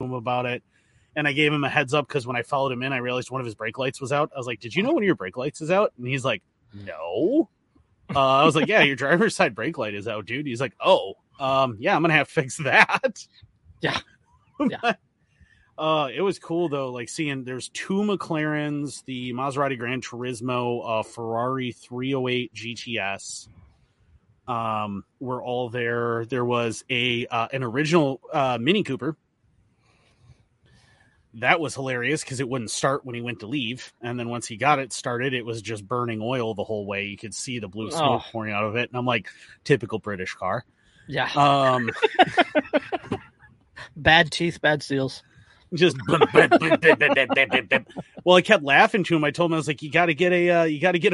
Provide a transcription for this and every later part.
him about it. And I gave him a heads up because when I followed him in, I realized one of his brake lights was out. I was like, did you know one of your brake lights is out? And he's like, no. I was like, yeah, your driver's side brake light is out, dude. He's like, oh, yeah, I'm going to have to fix that. Yeah. Yeah. It was cool, though, like seeing there's two McLarens, the Maserati Gran Turismo, Ferrari 308 GTS were all there. There was an original Mini Cooper. That was hilarious because it wouldn't start when he went to leave. And then once he got it started, it was just burning oil the whole way. You could see the blue smoke pouring out of it. And I'm like, typical British car. Yeah. Bad teeth, bad seals. Just well, I kept laughing to him. I told him, I was like, you got to get a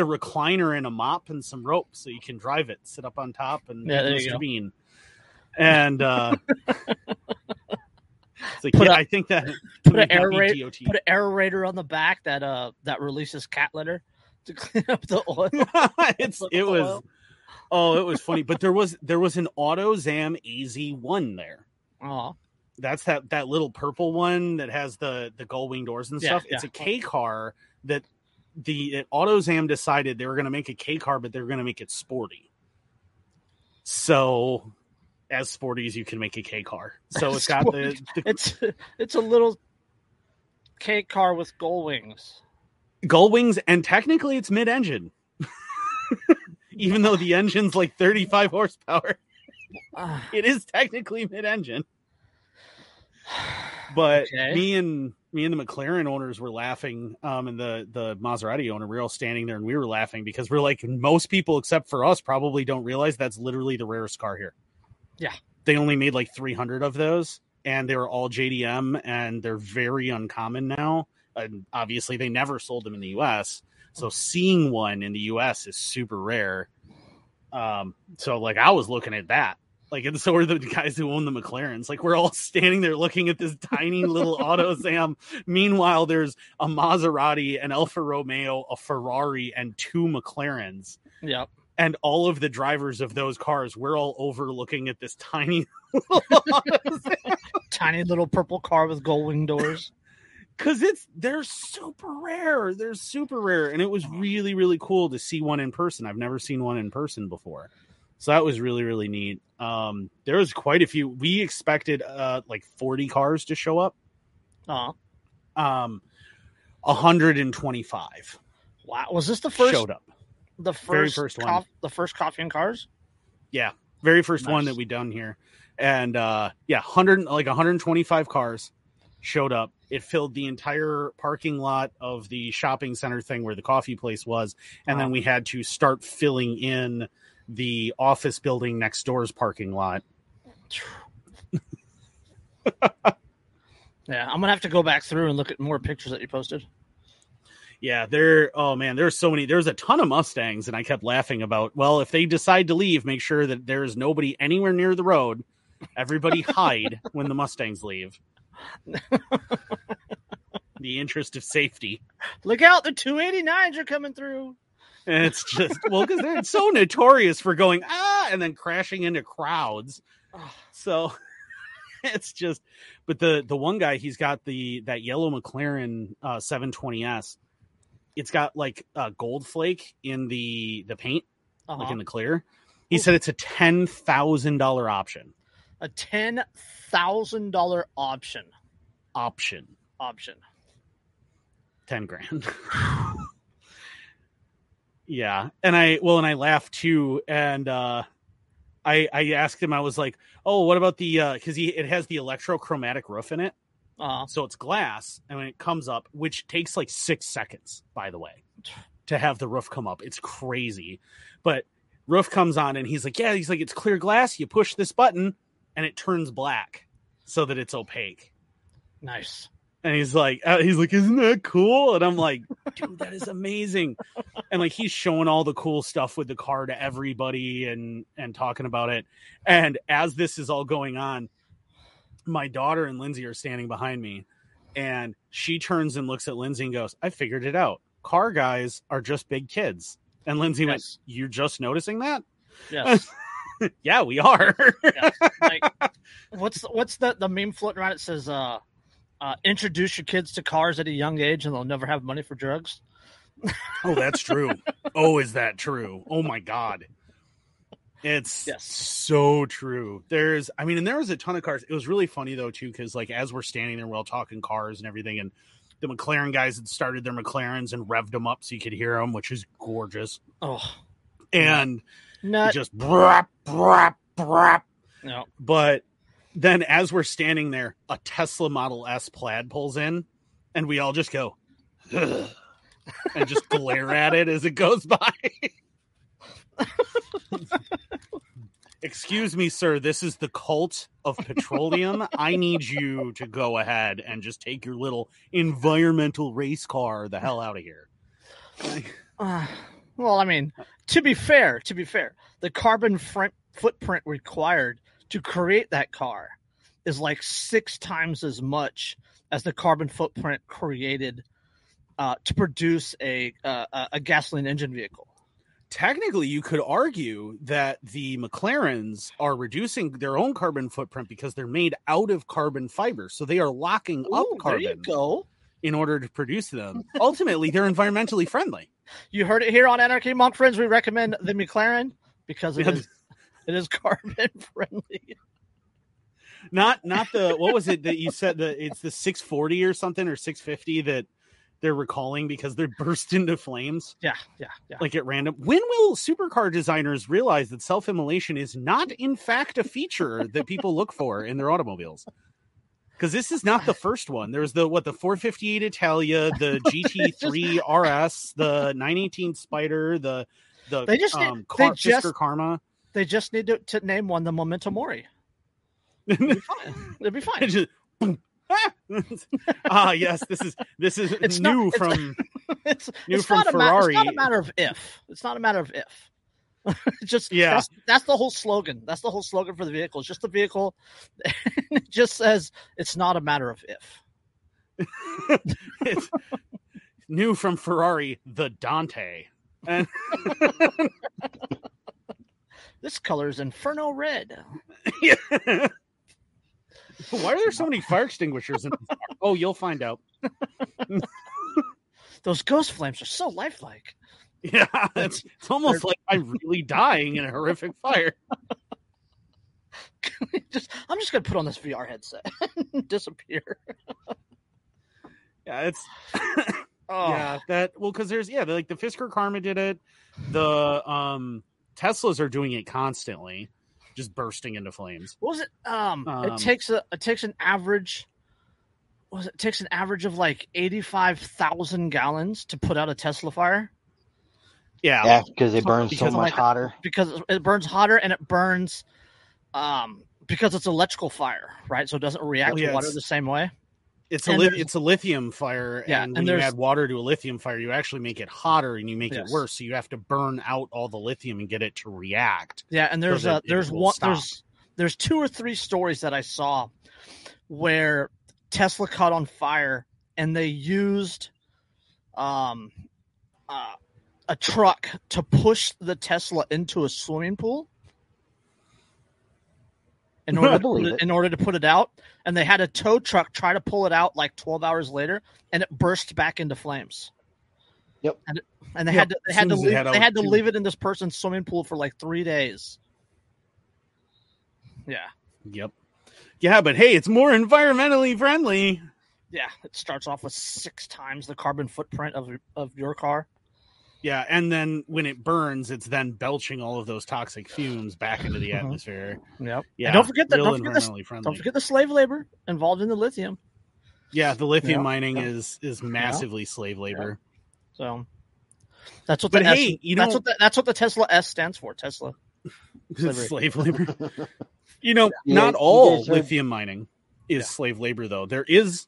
recliner and a mop and some rope so you can drive it, sit up on top and intervene. Yeah, and it's like, I think that put an aerator on the back that releases cat litter to clean up the oil. It was funny, but there was an AutoZam AZ1 there. Oh. That's that little purple one that has the gull wing doors and stuff. Yeah, it's a K car that AutoZam decided they were going to make a K car, but they were going to make it sporty. So as sporty as you can make a K car. So it's got it's a little K car with gull wings, and technically it's mid-engine, even though the engine's like 35 horsepower. It is technically mid-engine. But okay. me and the McLaren owners were laughing, and the Maserati owner, we were all standing there and we were laughing because we're like, most people except for us probably don't realize that's literally the rarest car here. Yeah. They only made like 300 of those and they were all JDM and they're very uncommon now. And obviously they never sold them in the US. So seeing one in the US is super rare. So like I was looking at that. Like, and so are the guys who own the McLarens. Like, we're all standing there looking at this tiny little AutoZam. Meanwhile, there's a Maserati, an Alfa Romeo, a Ferrari, and two McLarens. Yep. And all of the drivers of those cars, we're all over looking at this tiny little AutoZam. Tiny little purple car with gold wing doors. Because they're super rare. They're super rare. And it was really, really cool to see one in person. I've never seen one in person before. So that was really, really neat. There was quite a few. We expected like 40 cars to show up. 125. Wow. Was this the first? Showed up. The first one. The first Coffee and Cars? Yeah. Very first one that we done here. And 125 cars showed up. It filled the entire parking lot of the shopping center thing where the coffee place was. And then we had to start filling in the office building next door's parking lot. Yeah, I'm gonna have to go back through and look at more pictures that you posted. Yeah, there's so many. There's a ton of Mustangs, and I kept laughing about, well, if they decide to leave, make sure that there's nobody anywhere near the road. Everybody hide when the Mustangs leave. The interest of safety. Look out, the 289s are coming through. And it's just, because they're so notorious for going, and then crashing into crowds. So it's just, but the one guy, he's got that yellow McLaren 720S. It's got like a gold flake in the paint, like in the clear. He said it's a $10,000 option. A $10,000 option. Option. 10 grand. Yeah, and I laughed too, and I asked him, I was like, oh, what about the because it has the electrochromatic roof in it, so it's glass, and when it comes up, which takes like 6 seconds, by the way, to have the roof come up, it's crazy, but roof comes on, and he's like it's clear glass, you push this button, and it turns black, so that it's opaque. Nice. And he's like, isn't that cool? And I'm like, dude, that is amazing. And like, he's showing all the cool stuff with the car to everybody and talking about it. And as this is all going on, my daughter and Lindsay are standing behind me, and she turns and looks at Lindsay and goes, I figured it out. Car guys are just big kids. And Lindsay went, you're just noticing that? Yes. Yeah, we are. Yes. Like, what's the meme floating around? It says, Introduce your kids to cars at a young age and they'll never have money for drugs. Oh, that's true. Oh, is that true? Oh, my God. It's so true. There's, I mean, and there was a ton of cars. It was really funny, though, too, because, like, as we're standing there, we're all talking cars and everything, and the McLaren guys had started their McLarens and revved them up so you could hear them, which is gorgeous. Oh. And just brap, brap, brap. No. But then as we're standing there, a Tesla Model S Plaid pulls in, and we all just go, ugh, and just glare at it as it goes by. Excuse me, sir, this is the cult of petroleum. I need you to go ahead and just take your little environmental race car the hell out of here. Well, I mean, to be fair, the carbon footprint required to create that car is like 6 times as much as the carbon footprint created to produce a gasoline engine vehicle. Technically, you could argue that the McLarens are reducing their own carbon footprint because they're made out of carbon fiber. So they are locking up carbon in order to produce them. Ultimately, they're environmentally friendly. You heard it here on Anarchy Among Friends. We recommend the McLaren because it is carbon friendly. Not the, what was it that you said, that it's the 640 or something, or 650 that they're recalling because they burst into flames. Yeah. Like at random. When will supercar designers realize that self-immolation is not in fact a feature that people look for in their automobiles? Because this is not the first one. There's the 458 Italia, the GT3 RS, the 918 Spider, the Fisker Karma. They just need to name one the Memento Mori. It'll be fine. Just, boom. Yes, this is it's new from Ferrari. It's not a matter of if. Just that's the whole slogan. That's the whole slogan for the vehicle. It's just the vehicle. It just says it's not a matter of if. It's new from Ferrari, the Dante. And this color is Inferno Red. Yeah. Why are there so many fire extinguishers in this car? Oh, you'll find out. Those ghost flames are so lifelike. Yeah, it's almost like I'm really dying in a horrific fire. I'm just going to put on this VR headset and disappear. Yeah, it's... because there's... Yeah, like the Fisker Karma did it. The Teslas are doing it constantly. Just bursting into flames. What was it? It takes an average of like 85,000 gallons to put out a Tesla fire. Yeah, because it burns so much hotter. Because it burns hotter, and it burns because it's electrical fire, right? So it doesn't react to water the same way. It's a lithium fire, and when you add water to a lithium fire, you actually make it hotter and you make it worse. So you have to burn out all the lithium and get it to react. Yeah, and there's 2 or 3 stories that I saw where Tesla caught on fire and they used a truck to push the Tesla into a swimming pool. In order to put it out, and they had a tow truck try to pull it out like 12 hours later, and it burst back into flames. Yep. And they had to leave it in this person's swimming pool for like 3 days. Yeah. Yep. Yeah, but hey, it's more environmentally friendly. Yeah, it starts off with 6 times the carbon footprint of your car. Yeah, and then when it burns, it's then belching all of those toxic fumes back into the atmosphere. Yep. Yeah. And don't forget the slave labor involved in the lithium. Yeah, the lithium mining is massively slave labor. Yeah. So that's what the Tesla S stands for. Tesla slave labor. Not all lithium mining is slave labor, though. There is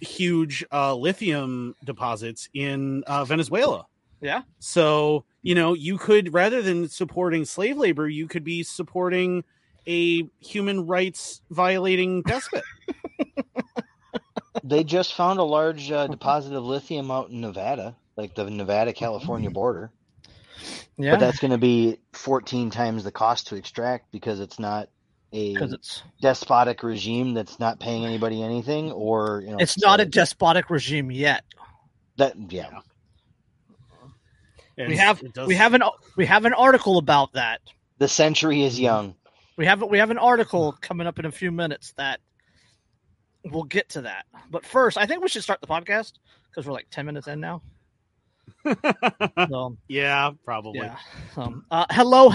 huge lithium deposits in Venezuela. Yeah. So, you could, rather than supporting slave labor, you could be supporting a human rights violating despot. They just found a large deposit of lithium out in Nevada, like the Nevada-California border. Yeah. But that's going to be 14 times the cost to extract because it's not a despotic regime that's not paying anybody anything, or you know, it's not a despotic regime yet. Yeah, we have an article about that. The century is young. We have an article coming up in a few minutes that we'll get to that. But first, I think we should start the podcast because we're like 10 minutes in now. Yeah, probably. Yeah. Hello.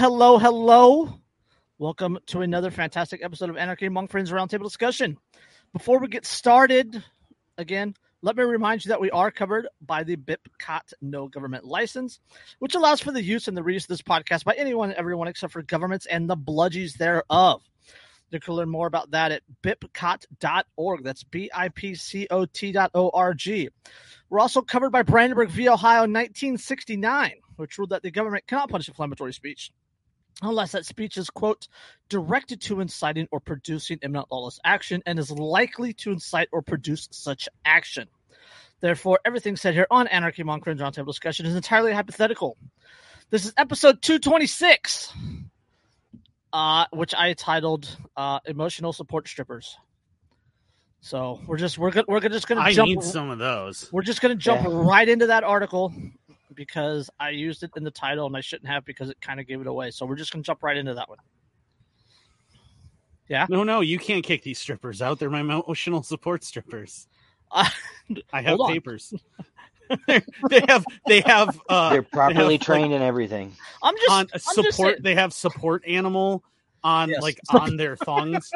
Welcome to another fantastic episode of Anarchy Among Friends Roundtable Discussion. Before we get started, again, let me remind you that we are covered by the BIPCOT No Government License, which allows for the use and the reuse of this podcast by anyone and everyone except for governments and the bludgies thereof. You can learn more about that at bipcot.org. That's BIPCOT.org. We're also covered by Brandenburg v. Ohio 1969, which ruled that the government cannot punish inflammatory speech unless that speech is, quote, directed to inciting or producing imminent lawless action and is likely to incite or produce such action. Therefore, everything said here on Anarchy Among Friends Roundtable Discussion is entirely hypothetical. This is episode 226. Which I titled "Emotional Support Strippers." So we're just gonna jump. I need some of those. We're just gonna jump right into that article because I used it in the title and I shouldn't have because it kind of gave it away. So we're just gonna jump right into that one. Yeah. No, you can't kick these strippers out. They're my emotional support strippers. I have papers. They're properly trained and everything. I'm just on support. Just they have support animal on like on their thongs.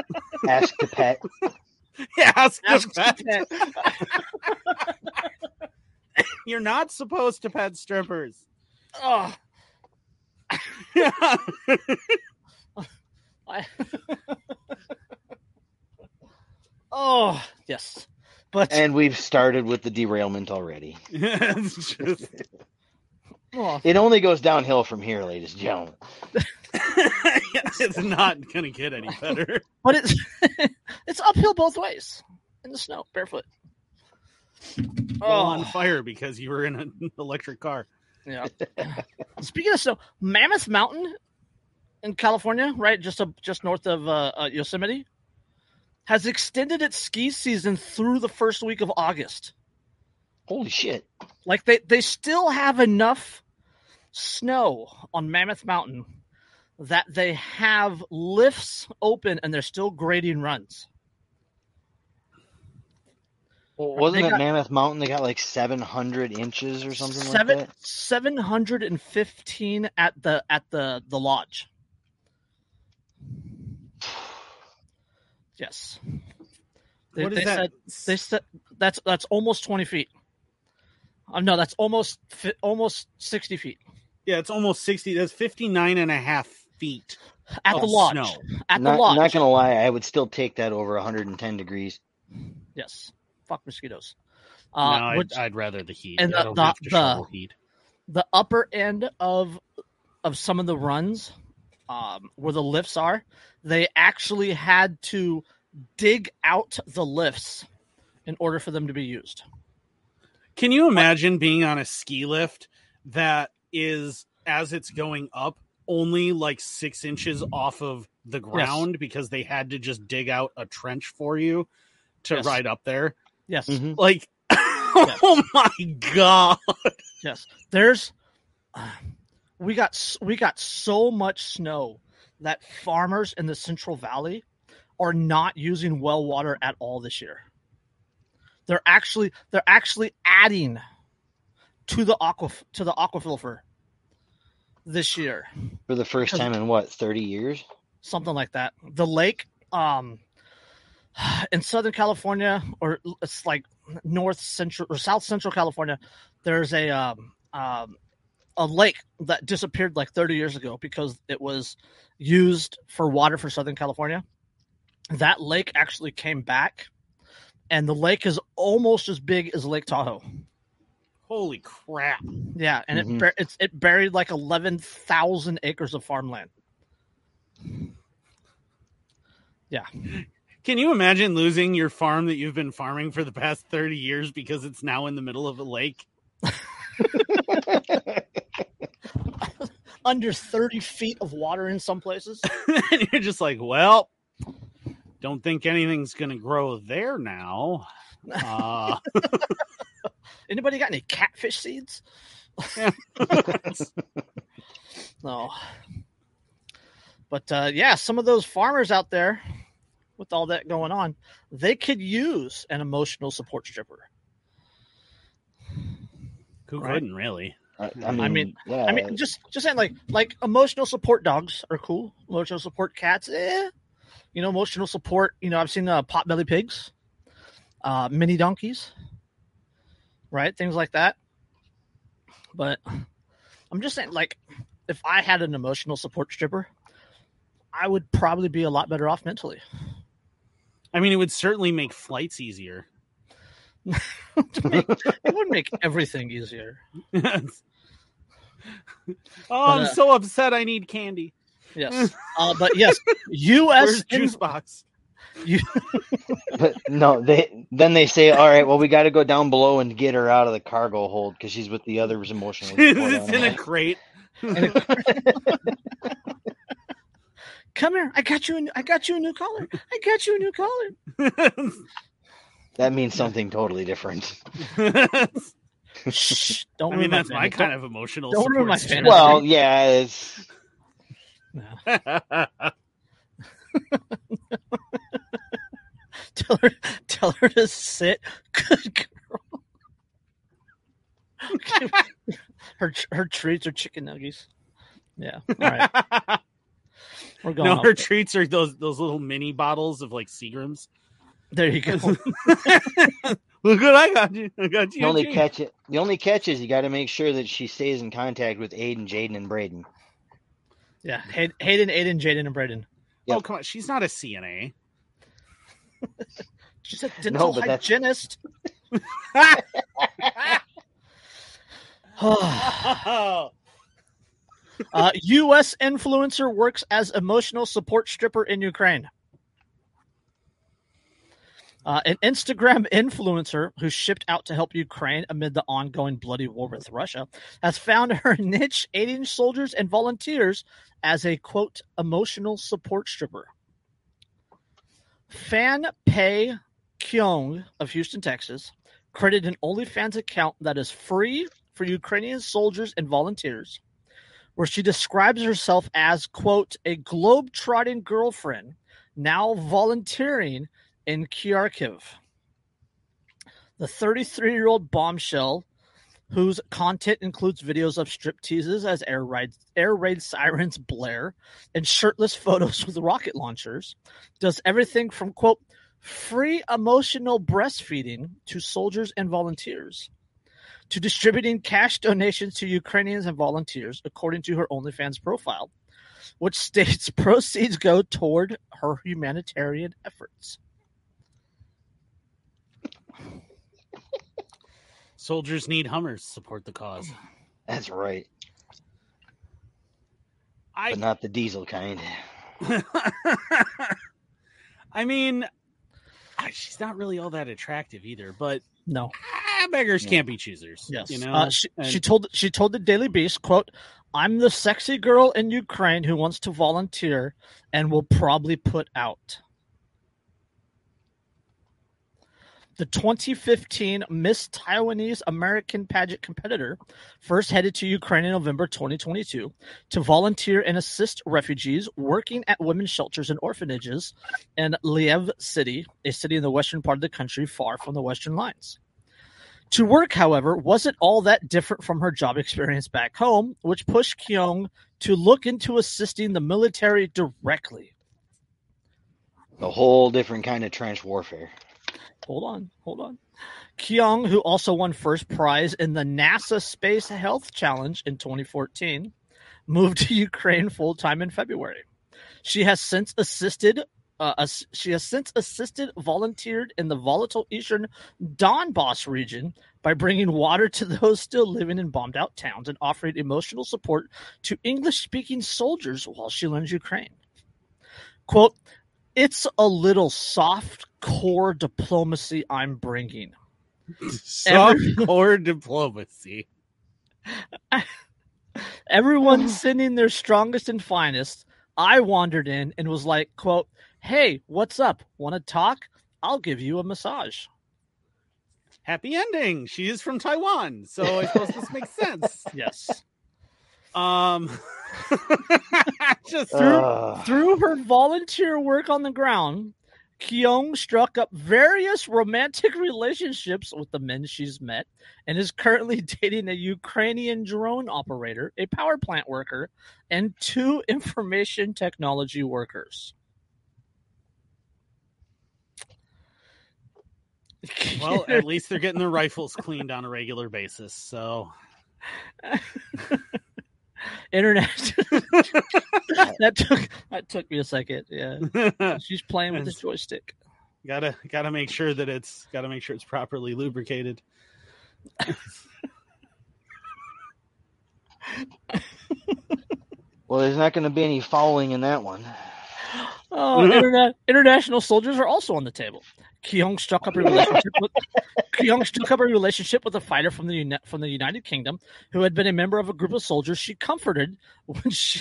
Ask the pet. Yeah, ask the pet. You're not supposed to pet strippers. Oh. Yeah. Oh yes. But, and we've started with the derailment already. It only goes downhill from here, ladies and gentlemen. It's not going to get any better. But it's uphill both ways in the snow, barefoot. On fire because you were in an electric car. Yeah. Speaking of snow, Mammoth Mountain in California, right, just north of Yosemite, has extended its ski season through the first week of August. Holy shit. Like, they still have enough snow on Mammoth Mountain that they have lifts open and they're still grading runs. Well, wasn't it Mammoth Mountain? They got like 700 inches or something like that? 715 at the lodge. Yes. They said that's almost 20 feet. No, that's almost 60 feet. Yeah, it's almost 60. That's 59 and a half feet at the lodge. Snow. I'm not going to lie. I would still take that over 110 degrees. Yes. Fuck mosquitoes. No, I'd rather the heat. And the upper end of some of the runs where the lifts are, they actually had to dig out the lifts in order for them to be used. Can you imagine being on a ski lift that is, as it's going up, only like 6 inches off of the ground because they had to just dig out a trench for you to ride up there? Yes. Mm-hmm. Like, oh my God. Yes. There's... We got so much snow that farmers in the Central Valley are not using well water at all this year. They're actually adding to the aquifer this year for the first time in what 30 years, something like that. The lake in Southern California, or it's like North Central or South Central California, there's a lake that disappeared like 30 years ago because it was used for water for Southern California. That lake actually came back, and the lake is almost as big as Lake Tahoe. Holy crap. Yeah. And it buried like 11,000 acres of farmland. Yeah. Can you imagine losing your farm that you've been farming for the past 30 years because it's now in the middle of a lake? Under 30 feet of water in some places. And you're just like, well, Don't think anything's going to grow there now. Anybody got any catfish seeds? Yeah. No. But, yeah, some of those farmers out there with all that going on, they could use an emotional support stripper. Who couldn't, really? I mean, just saying, like emotional support dogs are cool. Emotional support cats, you know, emotional support. You know, I've seen potbelly pigs, mini donkeys, right? Things like that. But I'm just saying, like, if I had an emotional support stripper, I would probably be a lot better off mentally. I mean, it would certainly make flights easier. It would make everything easier. I'm so upset. I need candy. Yes. But yes, U.S. juice box. But no, they say, all right, well, we got to go down below and get her out of the cargo hold because she's with the others emotionally. It's in a crate. Come here. I got you a new collar. That means something totally different. Shh, don't. I mean, that's my kind of emotional. Don't ruin my fantasy. Well, yeah. It's... tell her to sit. Good girl. her treats are chicken nuggets. Yeah. All right. We're going. No, her treats are those little mini bottles of like Seagram's. There you go. Look what I got you. The only catch is you got to make sure that she stays in contact with Aiden, Jaden, and Braden. Yeah, Hayden, Aiden, Jaden, and Braden. Yep. Oh, come on. She's not a CNA. She's a dental hygienist. U.S. influencer works as emotional support stripper in Ukraine. An Instagram influencer who shipped out to help Ukraine amid the ongoing bloody war with Russia has found her niche aiding soldiers and volunteers as a, quote, emotional support stripper. Fan Pei Kyung of Houston, Texas, created an OnlyFans account that is free for Ukrainian soldiers and volunteers, where she describes herself as, quote, a globe-trotting girlfriend now volunteering in Kharkiv. The 33-year-old bombshell, whose content includes videos of strip teases as air raid sirens blare and shirtless photos with rocket launchers, does everything from, quote, free emotional breastfeeding to soldiers and volunteers to distributing cash donations to Ukrainians and volunteers, according to her OnlyFans profile, which states proceeds go toward her humanitarian efforts. Soldiers need Hummers. Support the cause. That's right. But not the diesel kind. I mean, she's not really all that attractive either. But no, beggars can't be choosers. Yes, you know. She told the Daily Beast, "quote I'm the sexy girl in Ukraine who wants to volunteer and will probably put out." The 2015 Miss Taiwanese American pageant competitor first headed to Ukraine in November 2022 to volunteer and assist refugees working at women's shelters and orphanages in Lviv City, a city in the western part of the country far from the Western lines. To work, however, wasn't all that different from her job experience back home, which pushed Kyung to look into assisting the military directly. A whole different kind of trench warfare. Hold on. Kyung, who also won first prize in the NASA Space Health Challenge in 2014, moved to Ukraine full-time in February. She has since volunteered in the volatile eastern Donbass region by bringing water to those still living in bombed-out towns and offering emotional support to English-speaking soldiers while she learns Ukraine. Quote, "It's a little soft core diplomacy I'm bringing." Soft core diplomacy. Everyone sending their strongest and finest. I wandered in and was like, quote, hey, what's up? Want to talk? I'll give you a massage. Happy ending. She is from Taiwan, so I suppose this makes sense. Yes. Just through her volunteer work on the ground, Kyung struck up various romantic relationships with the men she's met and is currently dating a Ukrainian drone operator, a power plant worker, and two information technology workers. Well, at least they're getting their rifles cleaned on a regular basis, so... Internet. that took me a second. Yeah, she's playing with the joystick. Gotta make sure that it's properly lubricated. Well, there's not going to be any fouling in that one. Oh, international soldiers are also on the table. Kyung struck up a relationship with a fighter from the United Kingdom who had been a member of a group of soldiers she comforted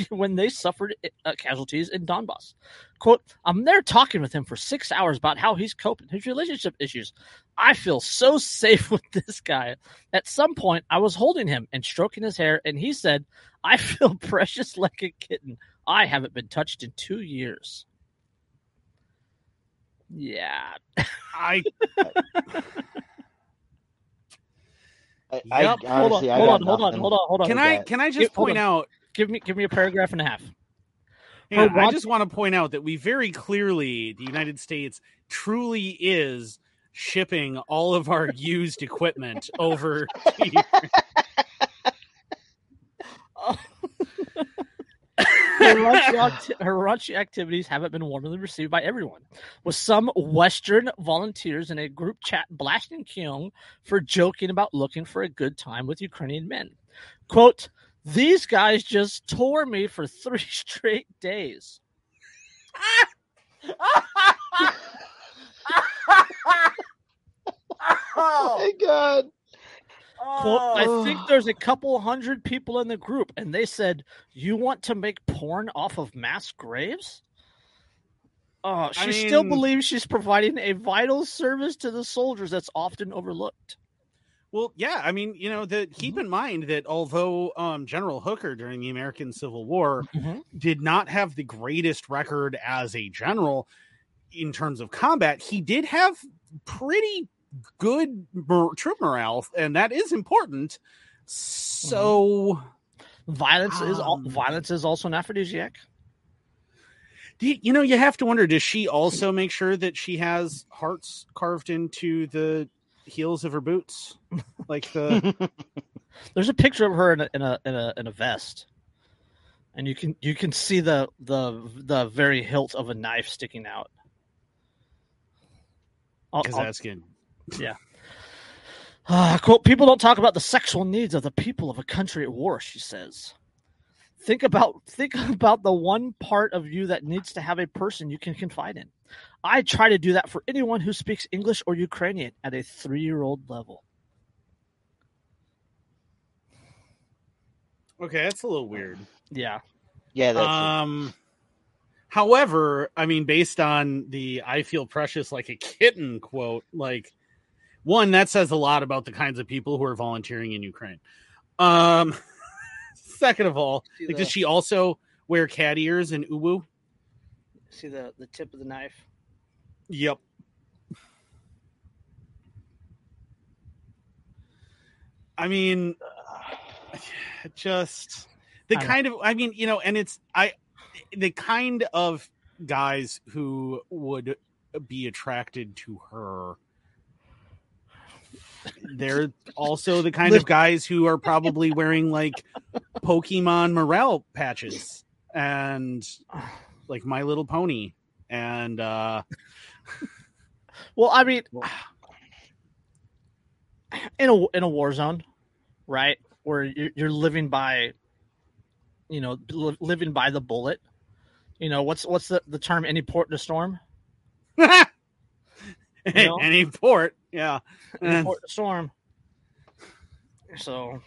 when they suffered casualties in Donbass. Quote, I'm there talking with him for 6 hours about how he's coping, his relationship issues. I feel so safe with this guy. At some point, I was holding him and stroking his hair, and he said, I feel precious like a kitten. I haven't been touched in 2 years. Yeah. Hold on. Can I just point out? Give me a paragraph and a half. Yeah, I just want to point out that we very clearly, the United States truly is shipping all of our used equipment over here. Her raunchy activities haven't been warmly received by everyone, with some Western volunteers in a group chat blasting Kyung for joking about looking for a good time with Ukrainian men. Quote, these guys just tore me for 3 straight days. Oh my God. Quote, I think there's a couple hundred people in the group, and they said, you want to make porn off of mass graves? Oh, she still believes she's providing a vital service to the soldiers that's often overlooked. Well, yeah, I mean, you know, keep in mind that although General Hooker during the American Civil War did not have the greatest record as a general in terms of combat, he did have pretty good troop morale, and that is important. So violence is also an aphrodisiac. You know, you have to wonder, does she also make sure that she has hearts carved into the heels of her boots? Like the there's a picture of her in a vest, and you can see the very hilt of a knife sticking out. Because that's good. Yeah. Quote, people don't talk about the sexual needs of the people of a country at war, she says. Think about the one part of you that needs to have a person you can confide in. I try to do that for anyone who speaks English or Ukrainian at a 3-year-old level. Okay, that's a little weird. Yeah. Yeah, that's however, I mean, based on the I feel precious like a kitten quote, like, one, that says a lot about the kinds of people who are volunteering in Ukraine. Second of all, like, does she also wear cat ears and uwu? See the tip of the knife? Yep. I mean, just the kind of, I mean, you know, and it's, the kind of guys who would be attracted to her. They're also the kind of guys who are probably wearing like Pokemon morale patches and like My Little Pony. And, well, I mean, in a war zone, right? Where you're living by, you know, living by the bullet, you know, what's the term? Any port in a storm. You know? Any port, yeah. Any port in a storm. So,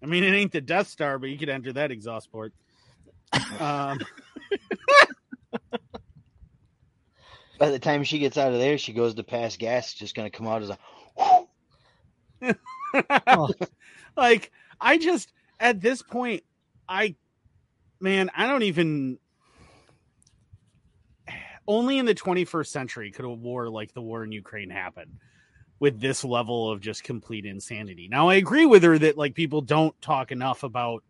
I mean, it ain't the Death Star, but you could enter that exhaust port. By the time she gets out of there, she goes to pass gas. It's just going to come out as a... Oh. Like, I just, at this point, I don't even... Only in the 21st century could a war like the war in Ukraine happen with this level of just complete insanity. Now, I agree with her that, like, people don't talk enough about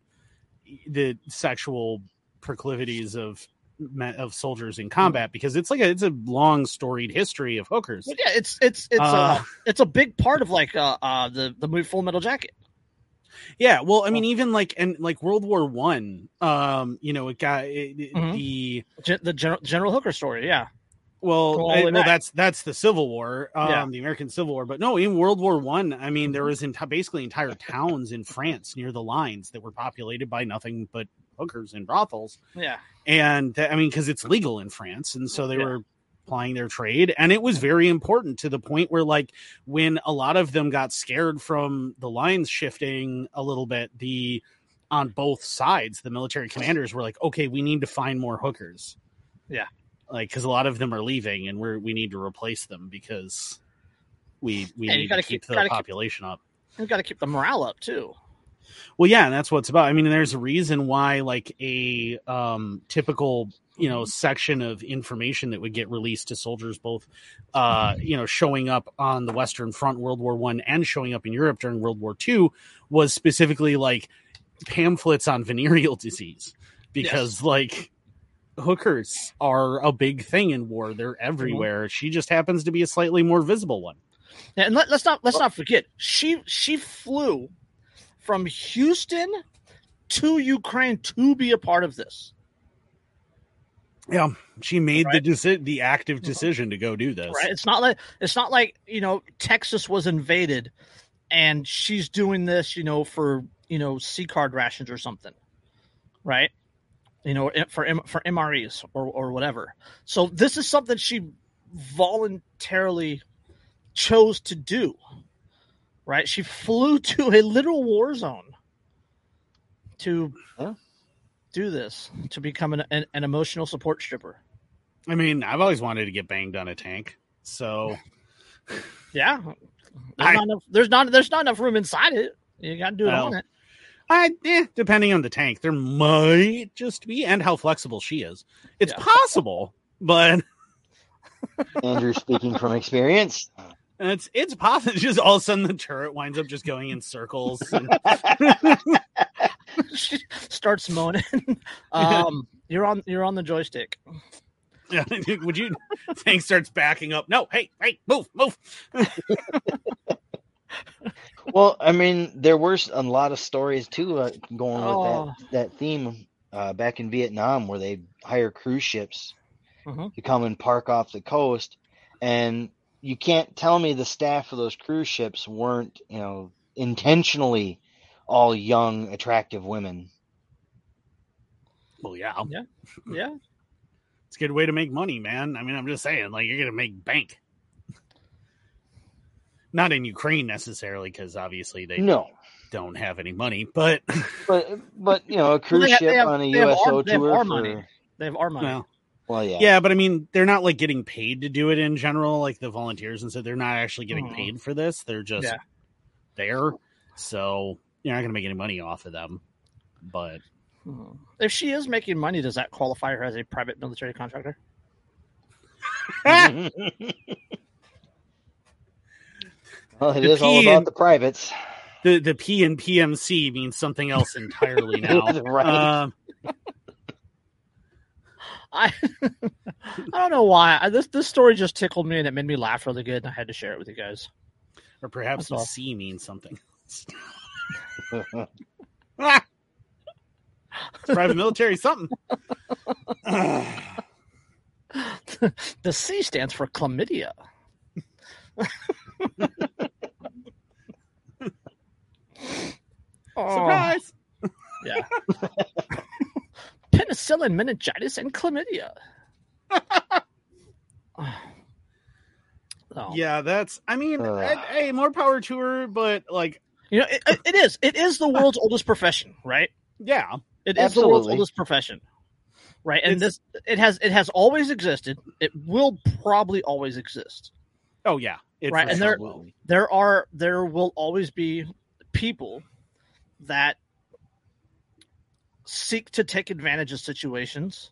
the sexual proclivities of soldiers in combat, because it's a long storied history of hookers. Well, yeah, it's a big part of the movie Full Metal Jacket. Yeah, well, I mean, even World War I, the general Hooker story. Yeah. Well, that's the Civil War, the American Civil War. But no, in World War I, I mean, there was basically entire towns in France near the lines that were populated by nothing but hookers and brothels. Yeah. And I mean, because it's legal in France. And so they were applying their trade. And it was very important, to the point where, like, when a lot of them got scared from the lines shifting a little bit, on both sides, the military commanders were like, okay, we need to find more hookers. Yeah. Like, because a lot of them are leaving, and we need to replace them, because we need to keep the population up. We've got to keep the morale up too. Well, yeah, and that's what it's about. I mean, there's a reason why, like, a typical, section of information that would get released to soldiers, both, showing up on the Western Front, World War I, and showing up in Europe during World War II, was specifically, like, pamphlets on venereal disease, because hookers are a big thing in war. They're everywhere. Mm-hmm. She just happens to be a slightly more visible one. And let's not forget, she flew from Houston to Ukraine to be a part of this. Yeah, she made the active decision to go do this. Right? It's not like Texas was invaded, and she's doing this for C card rations or something, right? For MREs or whatever. So this is something she voluntarily chose to do, right? She flew to a literal war zone to do this, to become an emotional support stripper. I mean, I've always wanted to get banged on a tank, so yeah, there's not enough room inside it. You got to do it on it. Depending on the tank, there might just be, and how flexible she is. It's possible, but Andrew's speaking from experience. It's possible. Just all of a sudden, the turret winds up just going in circles. She starts moaning. You're on the joystick. Yeah, would you? Tank starts backing up. No, hey, move. Well, I mean, there were a lot of stories, too, going with that theme back in Vietnam, where they hire cruise ships to come and park off the coast. And you can't tell me the staff of those cruise ships weren't, intentionally all young, attractive women. Well, yeah. Yeah. Yeah. It's a good way to make money, man. I mean, I'm just saying, like, you're going to make bank. Not in Ukraine necessarily, because obviously they don't have any money. But a cruise ship on a USO tour. They have our money. Well, yeah. Yeah, but I mean, they're not, like, getting paid to do it in general, like the volunteers, and so they're not actually getting paid for this. They're just there, so you're not going to make any money off of them. But if she is making money, does that qualify her as a private military contractor? Well, it is all about the privates. The P in PMC means something else entirely now. Right. I don't know why. This story just tickled me, and it made me laugh really good, and I had to share it with you guys. Or perhaps the C means something else. Private military something. The C stands for chlamydia. Surprise! Yeah. Penicillin, meningitis, and chlamydia. Yeah, that's. I mean, hey, more power to her. But, like, it is the world's oldest profession, right? Yeah, it is the world's oldest profession. right? And it has always existed. It will probably always exist. Oh yeah, right. And there will always be people that seek to take advantage of situations,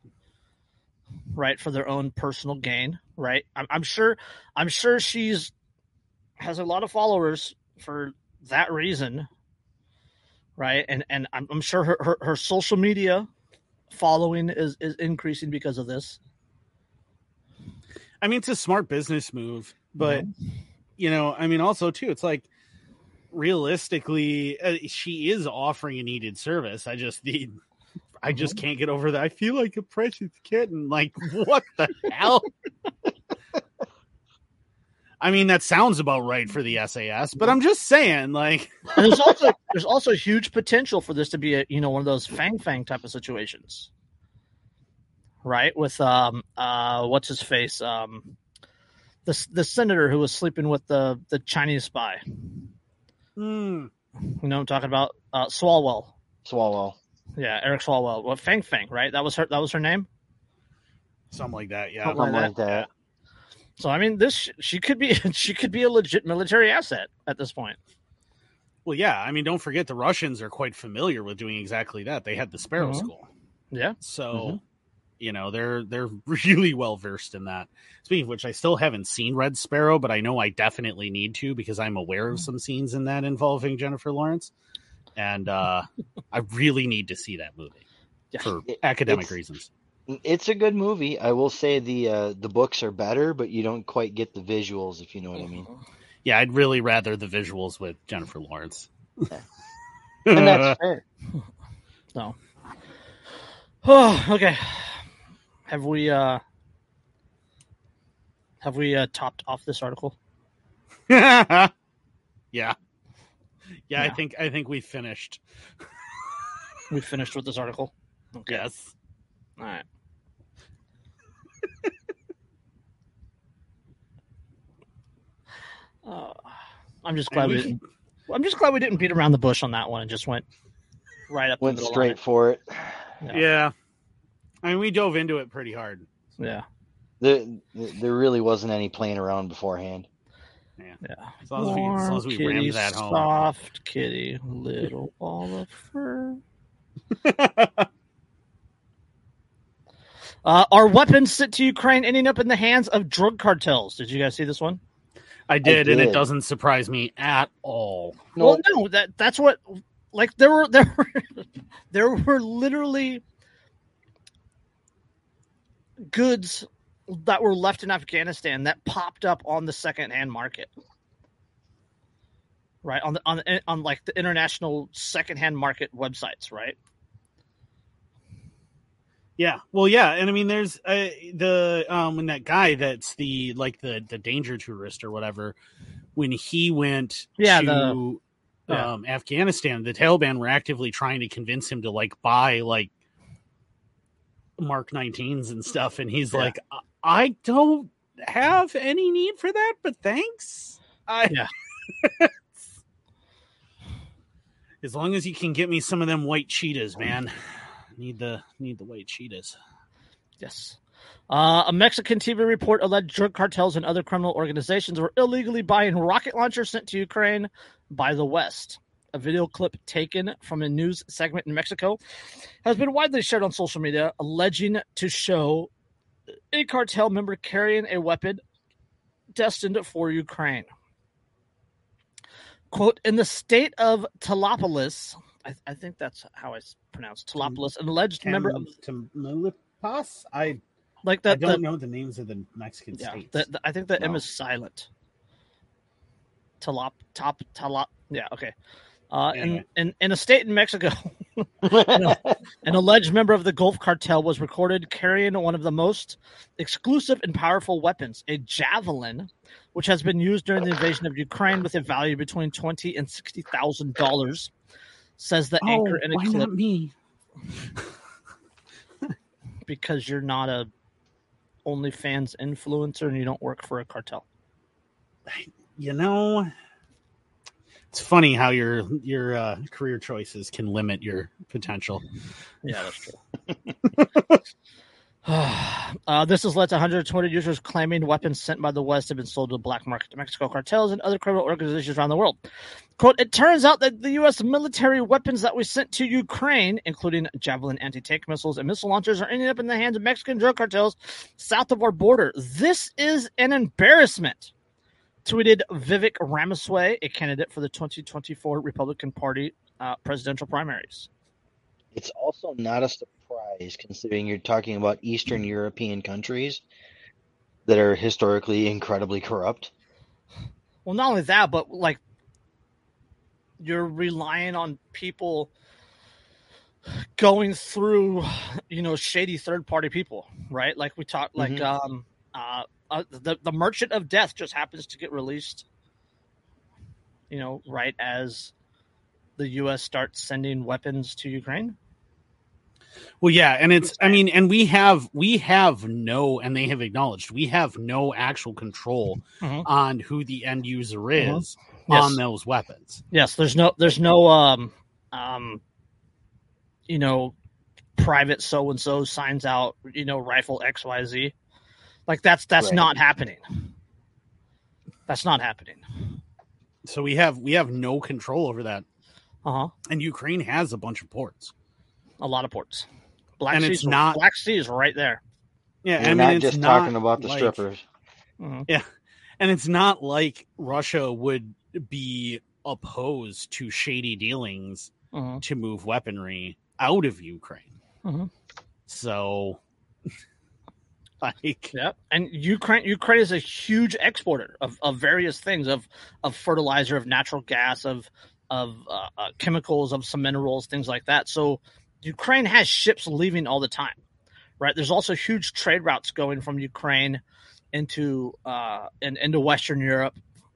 right, for their own personal gain, right? I'm sure she's has a lot of followers for that reason, right? And I'm sure her social media following is increasing because of this. I mean, it's a smart business move, but you know, I mean, also too, it's like, realistically, she is offering a needed service. I just can't get over that. I feel like a precious kitten. Like, what the hell? I mean, that sounds about right for the SAS, but I'm just saying, like, there's also huge potential for this to be a, you know, one of those Fang Fang type of situations, right? With what's his face, the senator who was sleeping with the Chinese spy. You know what I'm talking about? Swalwell. Yeah, Eric Swalwell. Well, Fang Fang, right? That was her name? Something like that, yeah. Something like that. So I mean, she could be a legit military asset at this point. Well, yeah, I mean, don't forget the Russians are quite familiar with doing exactly that. They had the Sparrow School. Yeah. So you know, they're really well versed in that. Speaking of which, I still haven't seen Red Sparrow, but I know I definitely need to because I'm aware of some scenes in that involving Jennifer Lawrence, and I really need to see that movie for academic reasons. It's a good movie. I will say the books are better, but you don't quite get the visuals, if you know what I mean. Yeah, I'd really rather the visuals with Jennifer Lawrence. Yeah. And that's fair. No. Oh, okay. Have we topped off this article? Yeah. I think we finished. We finished with this article. Okay. Yes. All right. I'm just glad we didn't beat around the bush on that one and just went right up. Went straight for it. Yeah. I mean, we dove into it pretty hard. So. Yeah. There really wasn't any playing around beforehand. Yeah. As long as we rammed that home. Soft kitty, little ball of fur. Our weapons sent to Ukraine ending up in the hands of drug cartels. Did you guys see this one? I did. And it doesn't surprise me at all. Well, no, that's what... Like, there were literally... goods that were left in Afghanistan that popped up on the secondhand market, right? On like the international secondhand market websites, right? Yeah, well, yeah, and I mean, there's when that guy that's the danger tourist or whatever, when he went to Afghanistan, the Taliban were actively trying to convince him to buy Mark 19s and stuff, and he's like, I don't have any need for that, but thanks. As long as you can get me some of them white cheetahs, man. Need the white cheetahs. Yes. A Mexican TV report alleged drug cartels and other criminal organizations were illegally buying rocket launchers sent to Ukraine by the West. A video clip taken from a news segment in Mexico has been widely shared on social media, alleging to show a cartel member carrying a weapon destined for Ukraine. Quote, in the state of Telopolis, I think that's how I pronounce Telopolis, an alleged member of... Telopolis? I don't know the names of the Mexican states. I think the M is silent. Telop. Yeah, okay. In a state in Mexico, an alleged member of the Gulf cartel was recorded carrying one of the most exclusive and powerful weapons, a javelin, which has been used during the invasion of Ukraine with a value between $20,000 and $60,000, says the anchor in a clip. Why not me? Because you're not a OnlyFans influencer and you don't work for a cartel. You know... It's funny how your career choices can limit your potential. Yeah, that's true. This has led to 120 users claiming weapons sent by the West have been sold to the black market to Mexico cartels and other criminal organizations around the world. Quote, it turns out that the U.S. military weapons that we sent to Ukraine, including Javelin anti-tank missiles and missile launchers, are ending up in the hands of Mexican drug cartels south of our border. This is an embarrassment, tweeted Vivek Ramaswamy, a candidate for the 2024 Republican Party presidential primaries. It's also not a surprise considering you're talking about Eastern European countries that are historically incredibly corrupt. Well, not only that, but like you're relying on people going through, you know, shady third party people, right? Like we talked, like the Merchant of Death just happens to get released, you know, right as the U.S. starts sending weapons to Ukraine. Well, yeah, and it's, I mean, and we have no, and they have acknowledged, we have no actual control on who the end user is on those weapons. Yes, there's no, you know, private so-and-so signs out, you know, rifle XYZ. Like that's right. Not happening. That's not happening. So we have no control over that. And Ukraine has a bunch of ports. A lot of ports. Black Sea is right there. Yeah, and not it's just talking about the strippers. Yeah, and it's not like Russia would be opposed to shady dealings to move weaponry out of Ukraine. So, like, and Ukraine is a huge exporter of various things, of fertilizer, of natural gas, of chemicals, of some minerals, things like that. So Ukraine has ships leaving all the time, right? There's also huge trade routes going from Ukraine into Western Europe,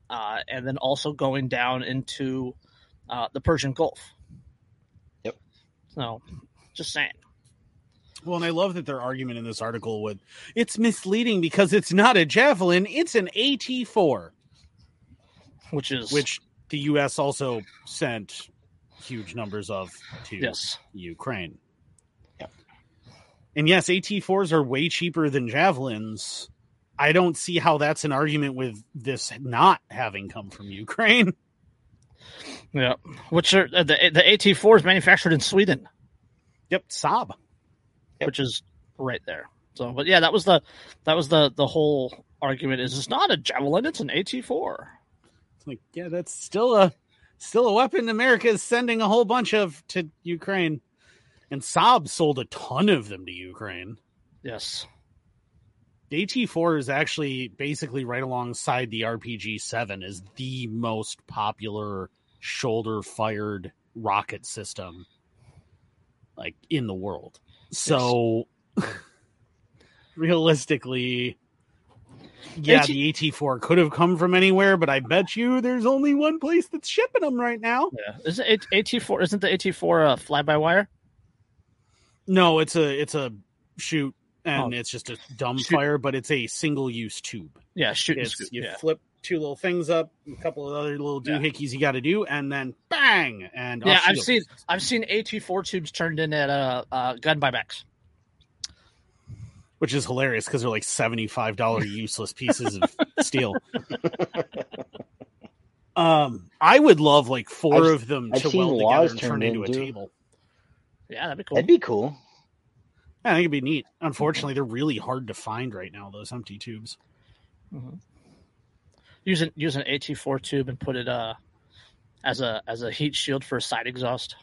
and then also going down into the Persian Gulf. Yep. So, just saying. Well, and I love that their argument in this article would it's misleading because it's not a Javelin, it's an AT4, which the U.S. also sent huge numbers of to Ukraine. Yep. And yes, AT4s are way cheaper than Javelins. I don't see how that's an argument with this not having come from Ukraine. Yeah, which are the AT4s manufactured in Sweden. Yep, Saab, which is right there. So, but yeah, that was the whole argument is it's not a Javelin, it's an AT4. Like, yeah, that's still a weapon America is sending a whole bunch of to Ukraine. And Saab sold a ton of them to Ukraine. Yes. AT4 is actually basically right alongside the RPG7 as the most popular shoulder-fired rocket system like in the world. So realistically... Yeah, the AT4 could have come from anywhere, but I bet you there's only one place that's shipping them right now. Yeah, isn't the AT4 a fly-by-wire? No, it's a chute, and it's just a dumb fire, but it's a single-use tube. Yeah, shoot and scoop. You flip two little things up, a couple of other little doohickeys you got to do, and then bang! And I've seen AT4 tubes turned in at gun buybacks. Which is hilarious because they're like $75 useless pieces of steel. I would love like four of them to weld together and turn into a table. Yeah, that'd be cool. That'd be cool. I think it'd be neat. Unfortunately, they're really hard to find right now, those empty tubes. Mm-hmm. Use an AT4 tube and put it as a heat shield for a side exhaust.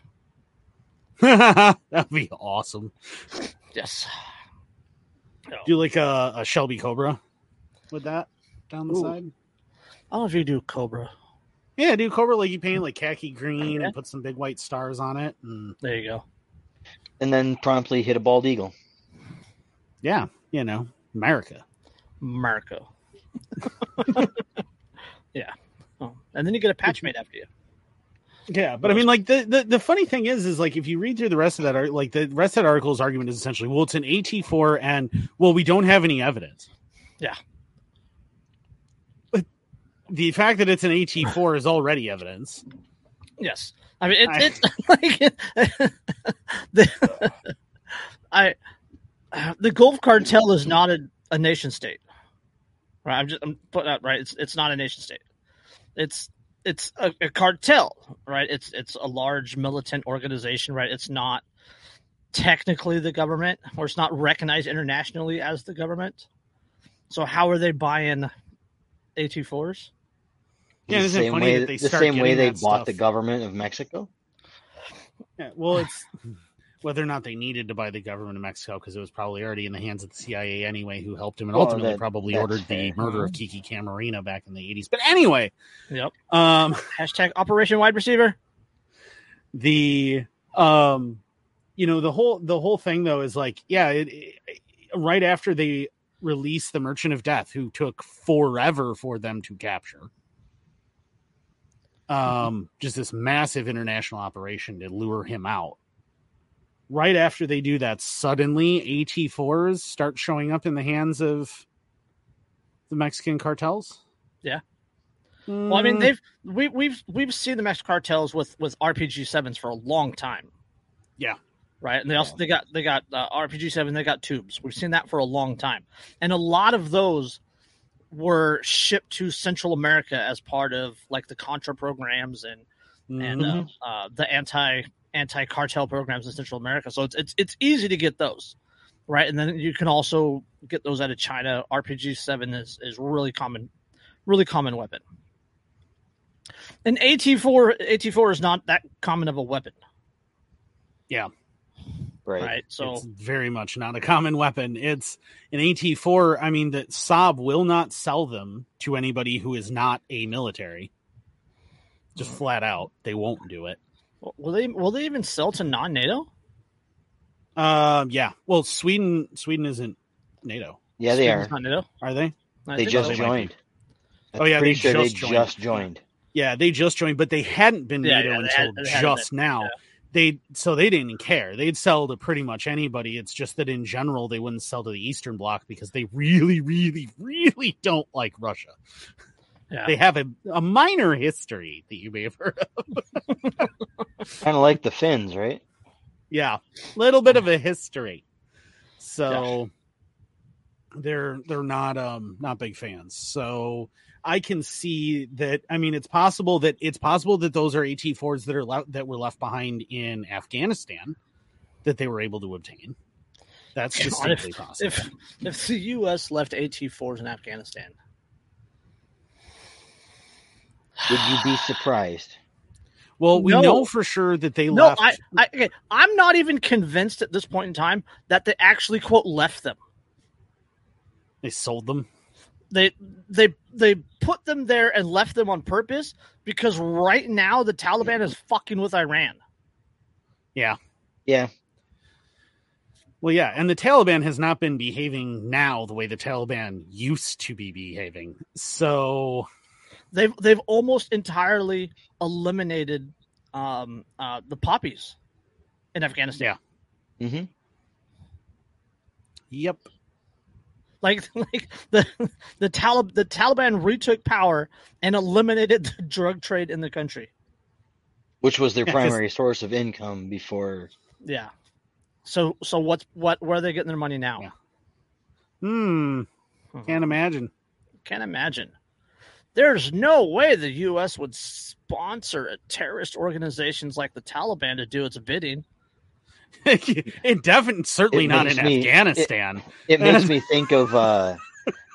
That'd be awesome. Yes. Do like a Shelby Cobra with that down the side? I don't know if you do Cobra. Yeah, do Cobra like you paint like khaki green and put some big white stars on it. And... There you go. And then promptly hit a bald eagle. Yeah, you know, America. Yeah. Oh. And then you get a patch made after you. Yeah, but I mean, like the funny thing is like if you read through the rest of that, like the rest of that article's argument is essentially, well, it's an AT4, and well, we don't have any evidence. Yeah, but the fact that it's an AT4 is already evidence. Yes, I mean it's like the Gulf cartel is not a nation state, right? I'm putting that right. It's not a nation state. It's a cartel, right? It's a large militant organization, right? It's not technically the government, or it's not recognized internationally as the government. So how are they buying AT4s? Yeah, isn't it funny that they start getting that stuff? The same way they bought the government of Mexico? Yeah, well, it's whether or not they needed to buy the government of Mexico, because it was probably already in the hands of the CIA anyway, who helped him and ultimately probably ordered the murder of Kiki Camarena back in the 80s. But anyway. Yep. Hashtag Operation Wide Receiver. The, you know, the whole thing, though, is like, yeah, right after they released the Merchant of Death, who took forever for them to capture. Just this massive international operation to lure him out. Right after they do that, suddenly AT4s start showing up in the hands of the Mexican cartels. Yeah. Well, I mean, we've seen the Mexican cartels with RPG7s for a long time. Yeah. Right. And they also they got RPG7, they got tubes. We've seen that for a long time. And a lot of those were shipped to Central America as part of like the Contra programs and the anti cartel programs in Central America. So it's easy to get those, right? And then you can also get those out of China. RPG7 is really common weapon. And AT4 is not that common of a weapon. Yeah. Right. So it's very much not a common weapon. It's an AT4. I mean, that Saab will not sell them to anybody who is not a military. Just flat out, they won't do it. Will they even sell to non-NATO? Yeah. Well, Sweden isn't NATO. Yeah, they Sweden's are. Not NATO. Are they? They just joined. Oh yeah, they just joined. Yeah, they just joined, but they hadn't been NATO until now. Yeah. So they didn't care. They'd sell to pretty much anybody. It's just that in general, they wouldn't sell to the Eastern Bloc because they really, really, really don't like Russia. Yeah. They have a minor history that you may have heard of. Kind of like the Finns, right? Yeah. Little bit of a history. So they're not big fans. So I can see that. I mean, it's possible that those are AT4s that were left behind in Afghanistan that they were able to obtain. That's just simply possible. If the U.S. left AT4s in Afghanistan, would you be surprised? Well, we know for sure that they left. I'm not even convinced at this point in time that they actually quote left them. They sold them. They put them there and left them on purpose because right now the Taliban is fucking with Iran. Yeah. Yeah. Well, yeah. And the Taliban has not been behaving now the way the Taliban used to be behaving. So they've almost entirely eliminated the poppies in Afghanistan. Yeah. Mm-hmm. Yep. Like the Taliban retook power and eliminated the drug trade in the country, which was their primary source of income before. Yeah. So where are they getting their money now? Yeah. Can't imagine. There's no way the U.S. would sponsor a terrorist organizations like the Taliban to do its bidding. It definitely certainly not in Afghanistan. It makes me think of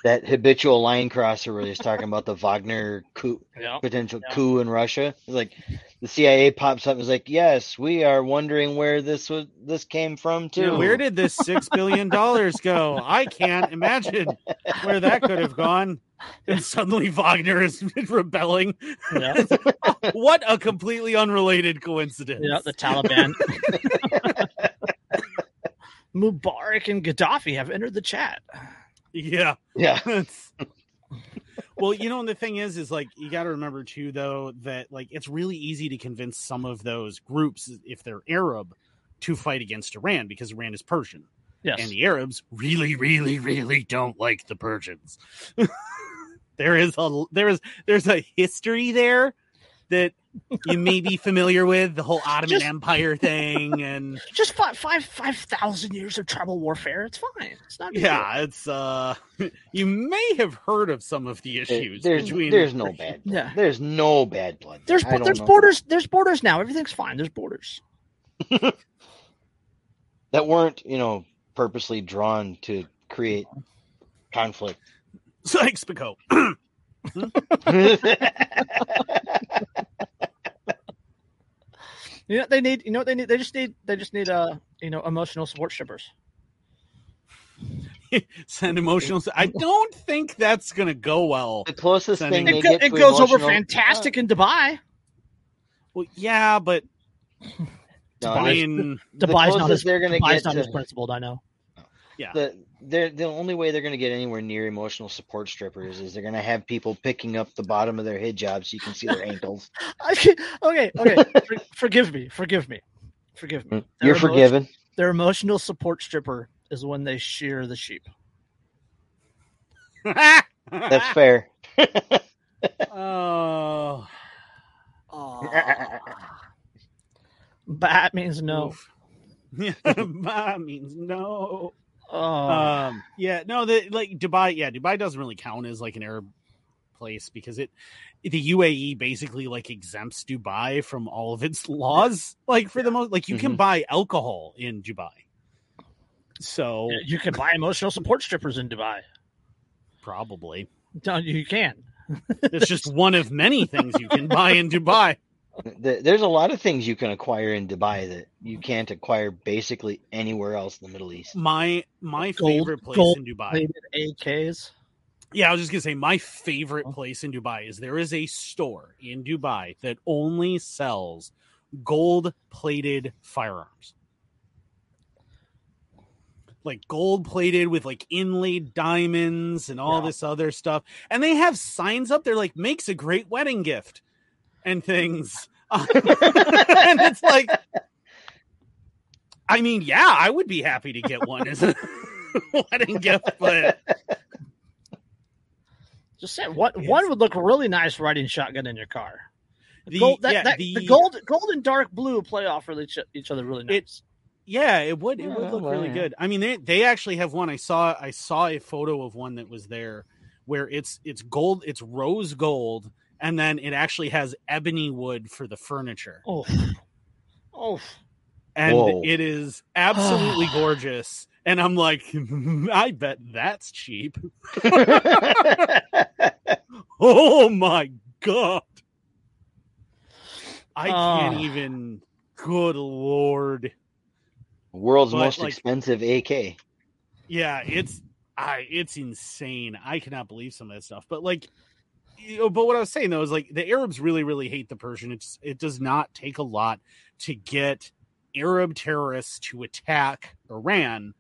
that habitual line crosser where he's talking about the Wagner coup, potential coup in Russia. It's like the CIA pops up and is like, "Yes, we are wondering where this came from too. Yeah, where did this $6 billion go? I can't imagine where that could have gone." And suddenly Wagner is rebelling. Yeah. What a completely unrelated coincidence. Yeah, the Taliban. Mubarak and Gaddafi have entered the chat. Yeah. Yeah. Well, you know, and the thing is like, you got to remember too, though, that like, it's really easy to convince some of those groups, if they're Arab, to fight against Iran because Iran is Persian. Yes. And the Arabs really, really, really don't like the Persians. There's a history there that you may be familiar with, the whole Ottoman Empire thing, and just 5,000 years of tribal warfare. It's fine. It's not. Yeah, deal. It's you may have heard of some of the issues. There's no bad. Blood. Yeah. There's no bad blood. There's borders. There's borders now. Everything's fine. There's borders that weren't purposely drawn to create conflict. Sykes-Picot. You know what they need? You know what they need? They just need emotional support strippers. Send emotional. I don't think that's gonna go well. The closest thing it goes over fantastic in Dubai. Well, yeah, but Dubai's not as principled. I know. Yeah. The only way they're going to get anywhere near emotional support strippers is they're going to have people picking up the bottom of their hijab so you can see their ankles. Okay. Forgive me. You're forgiven. Their emotional support stripper is when they shear the sheep. That's fair. Oh. That means no. Yeah, that means no. Dubai doesn't really count as like an Arab place because the UAE basically like exempts Dubai from all of its laws. Like for the most, like you can buy alcohol in Dubai, so you can buy emotional support strippers in Dubai. Probably, no, you can. It's just one of many things you can buy in Dubai. There's a lot of things you can acquire in Dubai that you can't acquire basically anywhere else in the Middle East. My favorite place in Dubai. AKs. Yeah, I was just gonna say my favorite place in Dubai is there is a store in Dubai that only sells gold-plated firearms, like gold-plated with like inlaid diamonds and all this other stuff, and they have signs up there like "makes a great wedding gift" and things. And it's like, I mean, yeah, I would be happy to get one as a wedding gift, but just say one would look really nice riding shotgun in your car. The gold and dark blue play off really each other really nice. It would look really good. I mean, they actually have one. I saw a photo of one that was there where it's gold, it's rose gold. And then it actually has ebony wood for the furniture. Oh. And it is absolutely gorgeous. And I'm like, I bet that's cheap. Oh, my God. I can't even. Good Lord. World's most expensive AK. Yeah, it's insane. I cannot believe some of that stuff. But like. But what I was saying though is like the Arabs really, really hate the Persian. It does not take a lot to get Arab terrorists to attack Iran.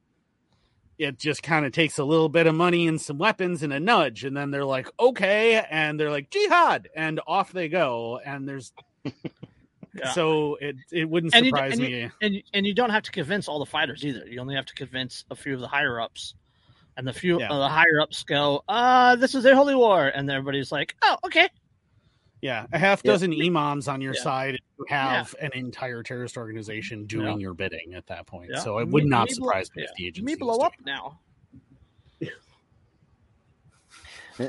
It just kind of takes a little bit of money and some weapons and a nudge, and then they're like, okay, and they're like jihad, and off they go. And there's so it wouldn't surprise me. And you don't have to convince all the fighters either. You only have to convince a few of the higher ups. And the few of the higher ups go, this is a holy war. And everybody's like, oh, okay. Yeah. A half dozen imams on your side have an entire terrorist organization doing your bidding at that point. Yeah. So it would not surprise me if the agency. Me blow up now. Yeah.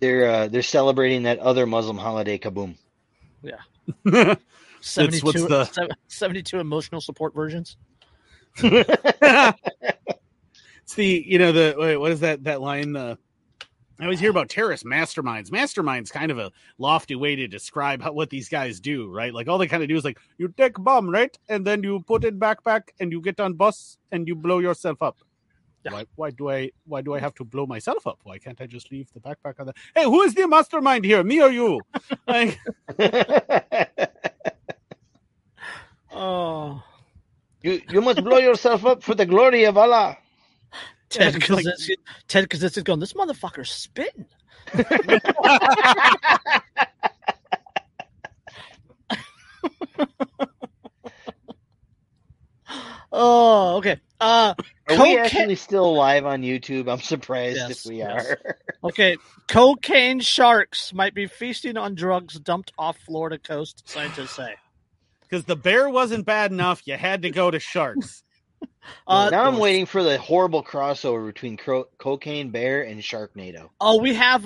They're celebrating that other Muslim holiday, Kaboom. Yeah. 72 emotional support versions. It's the, what is that line? I always hear about terrorist masterminds. Mastermind's kind of a lofty way to describe what these guys do, right? Like all they kind of do is like, you take bomb, right? And then you put it backpack and you get on bus and you blow yourself up. Yeah. Why do I have to blow myself up? Why can't I just leave the backpack on the... Hey, who is the mastermind here? Me or you? Like... Oh, you must blow yourself up for the glory of Allah. Ted Kaczynski is going, this motherfucker's spitting. Oh, okay. Are we actually still live on YouTube? I'm surprised if we are. Okay, cocaine sharks might be feasting on drugs dumped off Florida coast, scientists say. Because the bear wasn't bad enough, you had to go to sharks. Now I'm waiting for the horrible crossover between Cocaine Bear and Sharknado. Oh, we have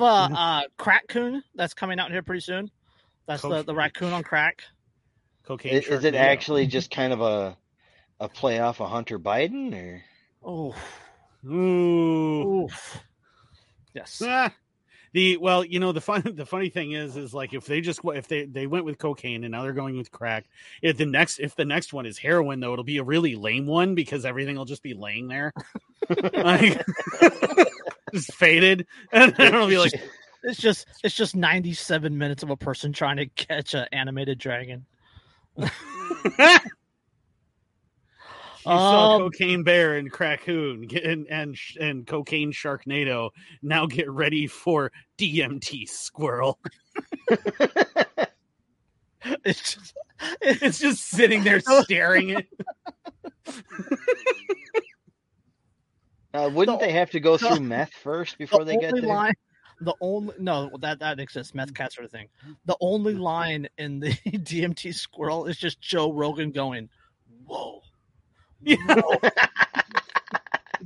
Crackcoon that's coming out here pretty soon. That's the raccoon on crack. Cocaine. Is it actually just kind of a play off of Hunter Biden? Or Yes. The funny thing is like if they went with cocaine and now they're going with crack. If the next one is heroin, though, it'll be a really lame one because everything will just be laying there, like, just faded, and it'll be like it's just 97 minutes of a person trying to catch an animated dragon. You saw Cocaine Bear and Crackoon and Cocaine Sharknado. Now get ready for DMT Squirrel. it's just sitting there staring at wouldn't they have to go through meth first before they get there? That exists. Meth cats sort of thing. The only line in the DMT Squirrel is just Joe Rogan going, "Whoa." Yeah.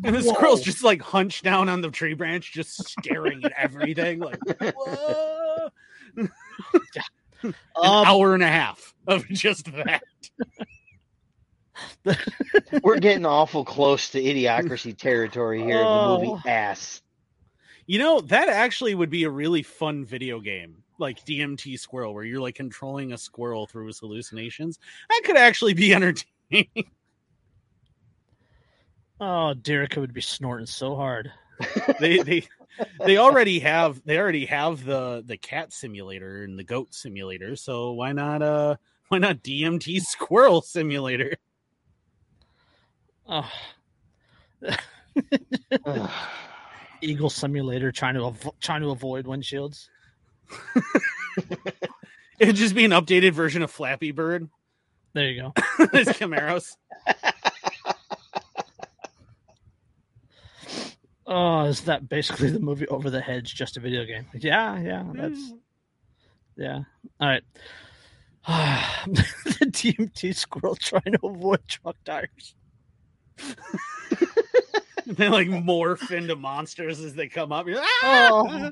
And the squirrel's just like hunched down on the tree branch, just staring at everything. Like, whoa! Yeah. An hour and a half of just that. We're getting awful close to idiocracy territory here in the movie Ass. You know, that actually would be a really fun video game. Like DMT Squirrel, where you're like controlling a squirrel through his hallucinations. That could actually be entertaining. Oh, Derek would be snorting so hard. they already have the cat simulator and the goat simulator, so why not DMT Squirrel Simulator? Eagle Simulator trying to avoid windshields. It'd just be an updated version of Flappy Bird. There you go. It's Camaros. Oh, is that basically the movie Over the Hedge, just a video game? Yeah. All right. The DMT Squirrel trying to avoid truck tires. They like morph into monsters as they come up. You're like,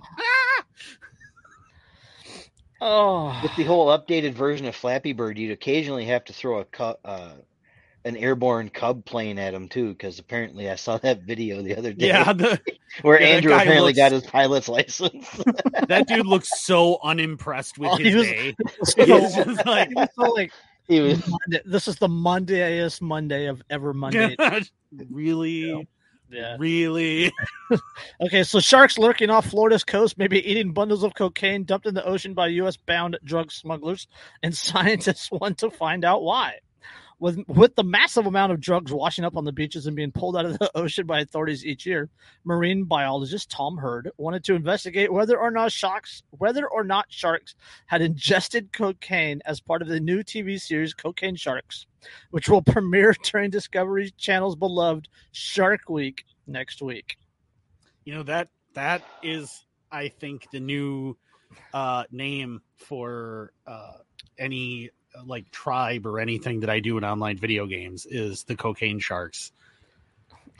With the whole updated version of Flappy Bird, you'd occasionally have to throw an airborne cub plane at him too, because apparently I saw that video the other day where Andrew apparently got his pilot's license. That dude looks so unimpressed with his day. This is the Mondayest Monday of ever Monday. Really? Yeah. Really? Okay, so sharks lurking off Florida's coast may be eating bundles of cocaine dumped in the ocean by U.S.-bound drug smugglers, and scientists want to find out why. With the massive amount of drugs washing up on the beaches and being pulled out of the ocean by authorities each year, marine biologist Tom Hurd wanted to investigate whether or not sharks had ingested cocaine as part of the new TV series Cocaine Sharks, which will premiere during Discovery Channel's beloved Shark Week next week. You know, that is, I think, the new name for any like tribe or anything that I do in online video games is the Cocaine Sharks.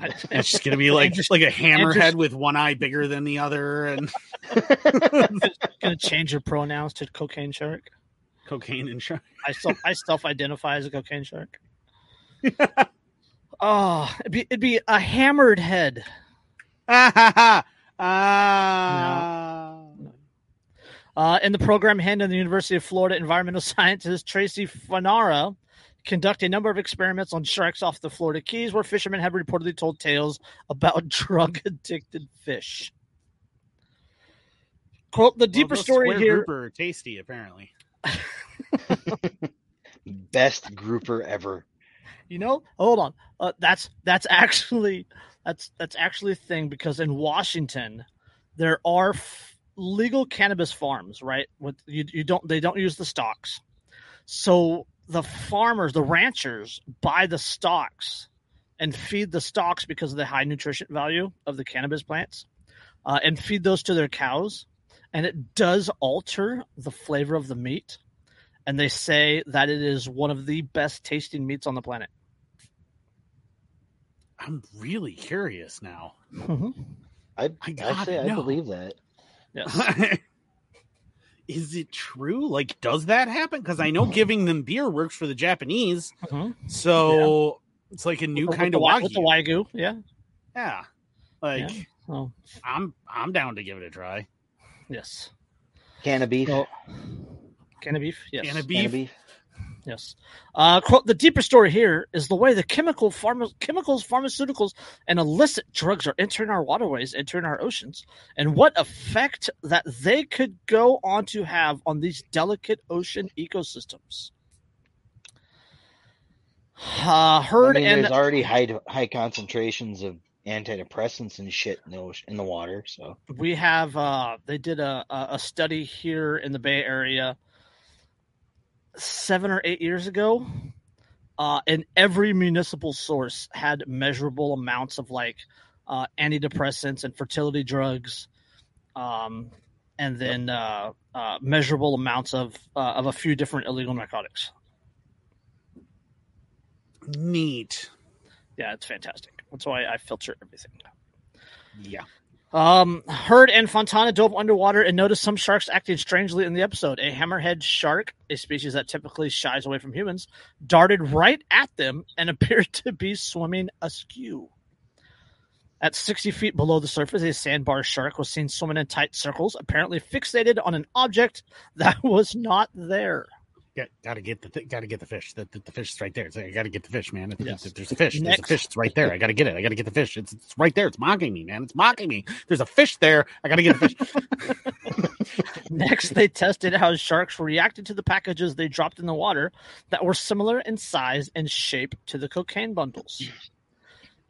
It's just gonna be like a hammerhead with one eye bigger than the other, and gonna change your pronouns to Cocaine Shark. Cocaine and shark. I self-identify as a cocaine shark. Yeah. Oh, it'd be a hammered head. No. In the program handed in the University of Florida, environmental scientist Tracy Fanara conducted a number of experiments on sharks off the Florida Keys, where fishermen have reportedly told tales about drug-addicted fish. Quote, the deeper story here... Grouper are tasty, apparently. Best grouper ever. You know, hold on. That's actually a thing, because in Washington, there are... legal cannabis farms, right? With they don't use the stocks, so the farmers, the ranchers, buy the stocks and feed the stocks because of the high nutrition value of the cannabis plants. and feed those to their cows. And it does alter the flavor of the meat. And they say that it is one of the best tasting meats on the planet. I'm really curious now. Mm-hmm. I believe that. Yes. Is it true? Like, does that happen? Because I know giving them beer works for the Japanese. Mm-hmm. So it's like a new kind of wagyu. With the wagyu, yeah. Yeah. Like, yeah. Oh. I'm down to give it a try. Yes. Can of beef. Oh. Can of beef, yes. Can of beef. Yes. Quote, the deeper story here is the way the chemicals, pharmaceuticals, and illicit drugs are entering our waterways, entering our oceans, and what effect that they could go on to have on these delicate ocean ecosystems. There's already high concentrations of antidepressants and shit in the water. So we have they did a study here in the Bay Area 7 or 8 years ago, and every municipal source had measurable amounts of like antidepressants and fertility drugs, and then measurable amounts of a few different illegal narcotics. Neat. Yeah, it's fantastic. That's why I filter everything. Yeah. Heard and Fontana dove underwater and noticed some sharks acting strangely in the episode. A hammerhead shark, a species that typically shies away from humans, darted right at them and appeared to be swimming askew. At 60 feet below the surface, a sandbar shark was seen swimming in tight circles, apparently fixated on an object that was not there. Yeah, gotta get the fish. The fish is right there. It's like, I gotta get the fish, man. There's a fish. There's a fish. It's right there. I gotta get it. I gotta get the fish. It's right there. It's mocking me, man. It's mocking me. There's a fish there. I gotta get the fish. Next, they tested how sharks reacted to the packages they dropped in the water that were similar in size and shape to the cocaine bundles.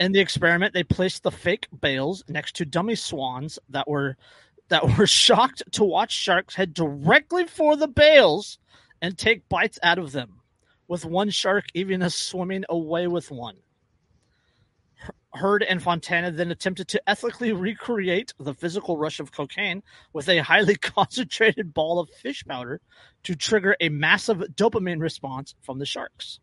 In the experiment, they placed the fake bales next to dummy swans that were shocked to watch sharks head directly for the bales and take bites out of them, with one shark even swimming away with one. Heard and Fontana then attempted to ethically recreate the physical rush of cocaine with a highly concentrated ball of fish powder to trigger a massive dopamine response from the sharks.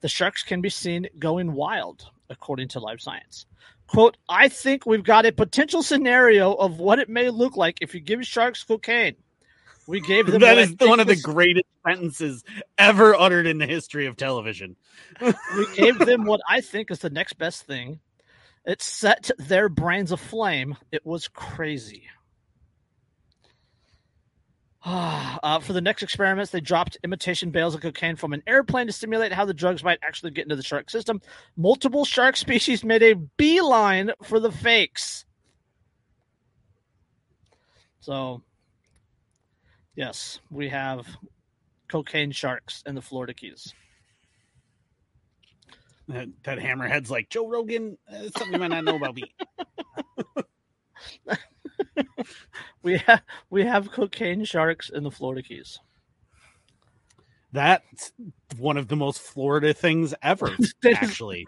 The sharks can be seen going wild, according to Live Science. Quote, I think we've got a potential scenario of what it may look like if you give sharks cocaine. We gave them that is one of the greatest sentences ever uttered in the history of television. We gave them what I think is the next best thing. It set their brains aflame. It was crazy. For the next experiments, they dropped imitation bales of cocaine from an airplane to simulate how the drugs might actually get into the shark system. Multiple shark species made a beeline for the fakes. So... yes, we have cocaine sharks in the Florida Keys. That hammerhead's like, Joe Rogan, something you might not know about me. We have cocaine sharks in the Florida Keys. That's one of the most Florida things ever, actually.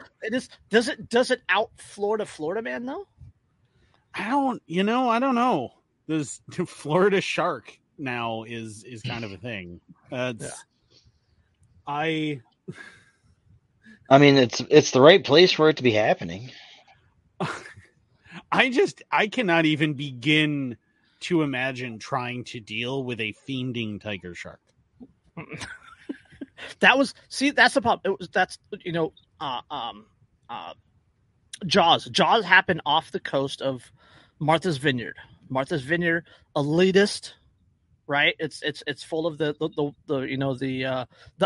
Does it out Florida man, though? I don't know. There's Florida shark. Now is kind of a thing. I mean, it's the right place for it to be happening. I cannot even begin to imagine trying to deal with a fiending tiger shark. That's the problem. Jaws. Jaws happened off the coast of Martha's Vineyard. Martha's Vineyard, elitist. Right, it's full of the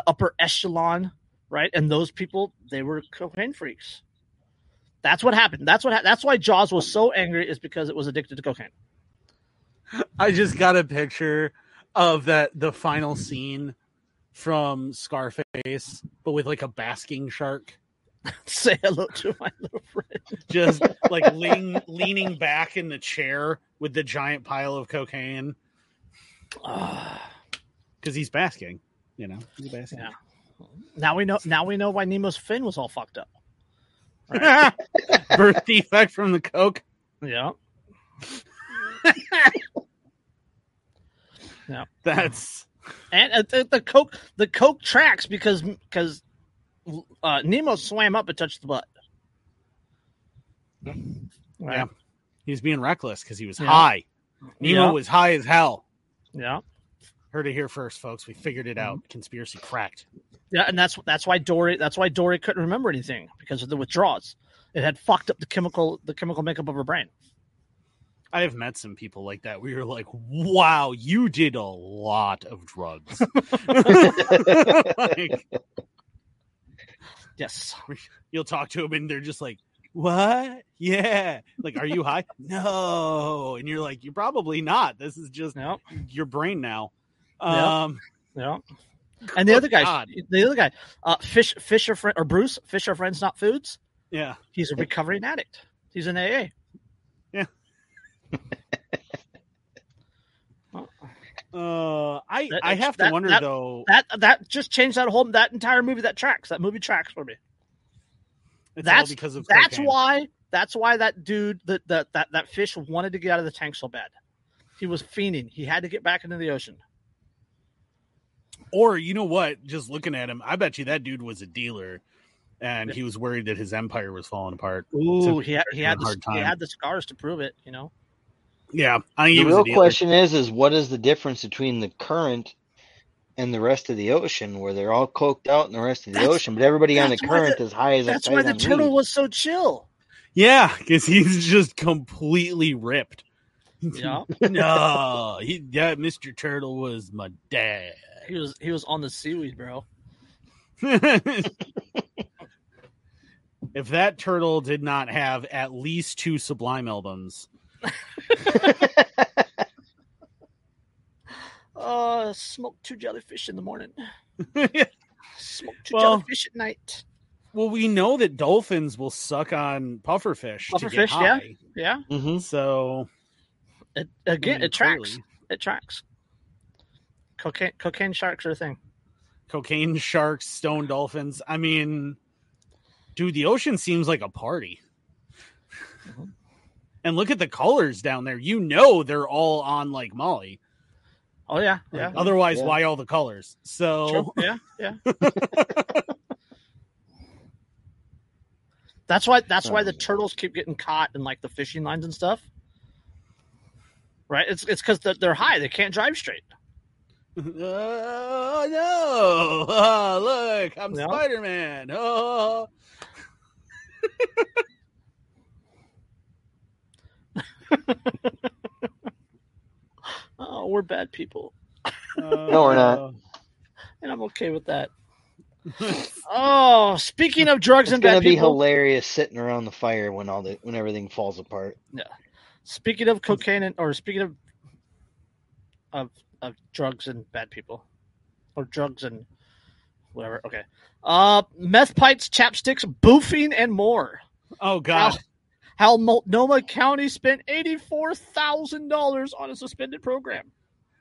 upper echelon, right? And those people, they were cocaine freaks. That's what happened. That's why Jaws was so angry, is because it was addicted to cocaine. I just got a picture of the final scene from Scarface, but with like a basking shark. Say hello to my little friend. Just like leaning back in the chair with the giant pile of cocaine. Because he's basking, He's basking. Yeah. Now we know why Nemo's fin was all fucked up. Right? Birth defect from the coke. Yeah. No, that's and the coke tracks because Nemo swam up and touched the butt. Yeah, right. He was being reckless because he was high. Nemo was high as hell. Yeah, heard it here first, folks. We figured it out. Conspiracy cracked. Yeah, and that's why Dory couldn't remember anything because of the withdrawals. It had fucked up the chemical makeup of her brain. I have met some people like that where you're like, wow, you did a lot of drugs. Like, yes. You'll talk to them and they're just like, what? Yeah. Like, are you high? No. And you're like, you're probably not. This is just your brain now. And the other guy, Bruce, fish are friends, not foods. Yeah. He's a recovering addict. He's an AA. Yeah. I have to wonder though that just changed that entire movie that movie tracks for me. That's why that dude that fish wanted to get out of the tank so bad. He was fiending. He had to get back into the ocean. Or you know what? Just looking at him, I bet you that dude was a dealer, and he was worried that his empire was falling apart. Ooh, he had the scars to prove it. You know. Yeah, the real question is what is the difference between the current and the rest of the ocean, where they're all coked out in the rest of the ocean, but everybody on the current is high as a kite. That's why the turtle was so chill. Yeah, because he's just completely ripped. Yeah, that Mr. Turtle was my dad. He was on the seaweed, bro. If that turtle did not have at least 2 Sublime albums. Smoke 2 jellyfish in the morning. Smoke 2 jellyfish at night. Well, we know that dolphins will suck on pufferfish. Pufferfish, yeah. Mm-hmm. So it tracks. Clearly. It tracks. Cocaine sharks are a thing. Cocaine sharks, stone dolphins. I mean, dude, the ocean seems like a party. Mm-hmm. And look at the colors down there. You know they're all on like Molly. Oh yeah. Like, otherwise, why all the colors? So true. Yeah. That's why the turtles keep getting caught in like the fishing lines and stuff. Right? It's because they're high. They can't drive straight. Oh no! Oh, look, I'm Spider-Man. Oh. Oh, we're bad people. No, we're not. And I'm okay with that. Oh, speaking of drugs and bad people. It's going to be hilarious sitting around the fire when everything falls apart. Yeah. Speaking of cocaine or speaking of drugs and bad people or drugs and whatever. Okay. Meth pipes, chapsticks, boofing and more. Oh God. How Multnomah County spent $84,000 on a suspended program.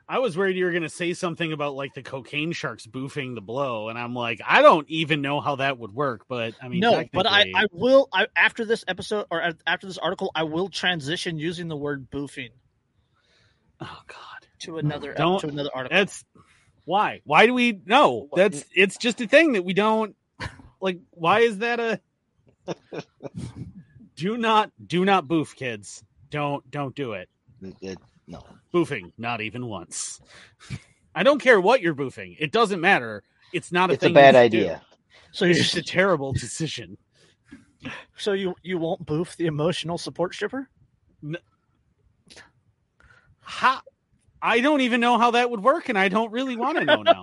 I was worried you were going to say something about like the cocaine sharks boofing the blow, and I'm like, I don't even know how that would work. But I mean, no, but I will. After this episode or after this article, I will transition using the word boofing. Oh God! To another article. That's why. Why do we? No, that's it's just a thing that we don't like. Why is that a? Do not boof, kids. Don't do it. No. Boofing, not even once. I don't care what you're boofing. It doesn't matter. It's not a thing. It's a bad idea. So it's just a terrible decision. So you won't boof the emotional support stripper? No. I don't even know how that would work, and I don't really want to know now.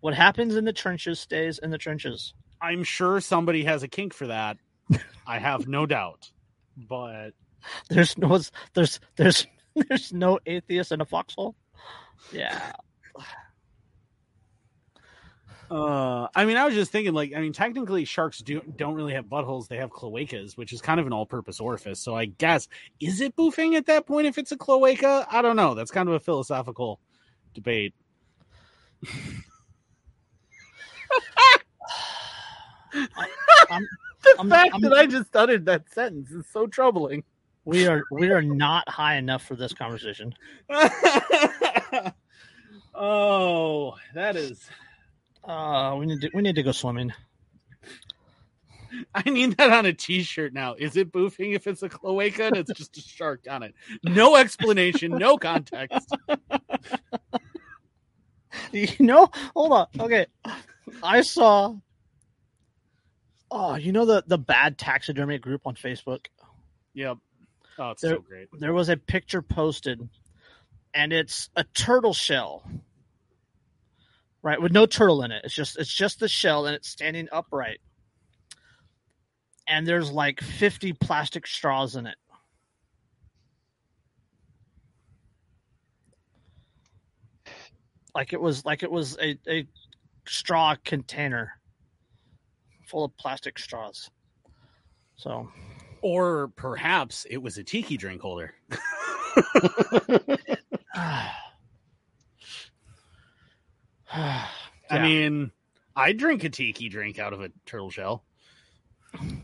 What happens in the trenches stays in the trenches. I'm sure somebody has a kink for that. I have no doubt, but there's no atheist in a foxhole. Yeah. I mean, I was just thinking, like, I mean, technically sharks don't really have buttholes. They have cloacas, which is kind of an all-purpose orifice. So I guess, is it boofing at that point if it's a cloaca? I don't know. That's kind of a philosophical debate. I'm... The fact that I just uttered that sentence is so troubling. We are not high enough for this conversation. Oh, that is. We need to go swimming. I need that on a T-shirt now. Is it boofing if it's a cloaca and it's just a shark on it? No explanation, no context. You know, hold on. Okay, I saw. Oh, you know the bad taxidermy group on Facebook? Yep. Oh, it's so great. There was a picture posted, and it's a turtle shell, right? With no turtle in it. It's just the shell, and it's standing upright. And there's like 50 plastic straws in it. Like it was a straw container full of plastic straws. So, or perhaps it was a tiki drink holder. Yeah. I mean, I drink a tiki drink out of a turtle shell.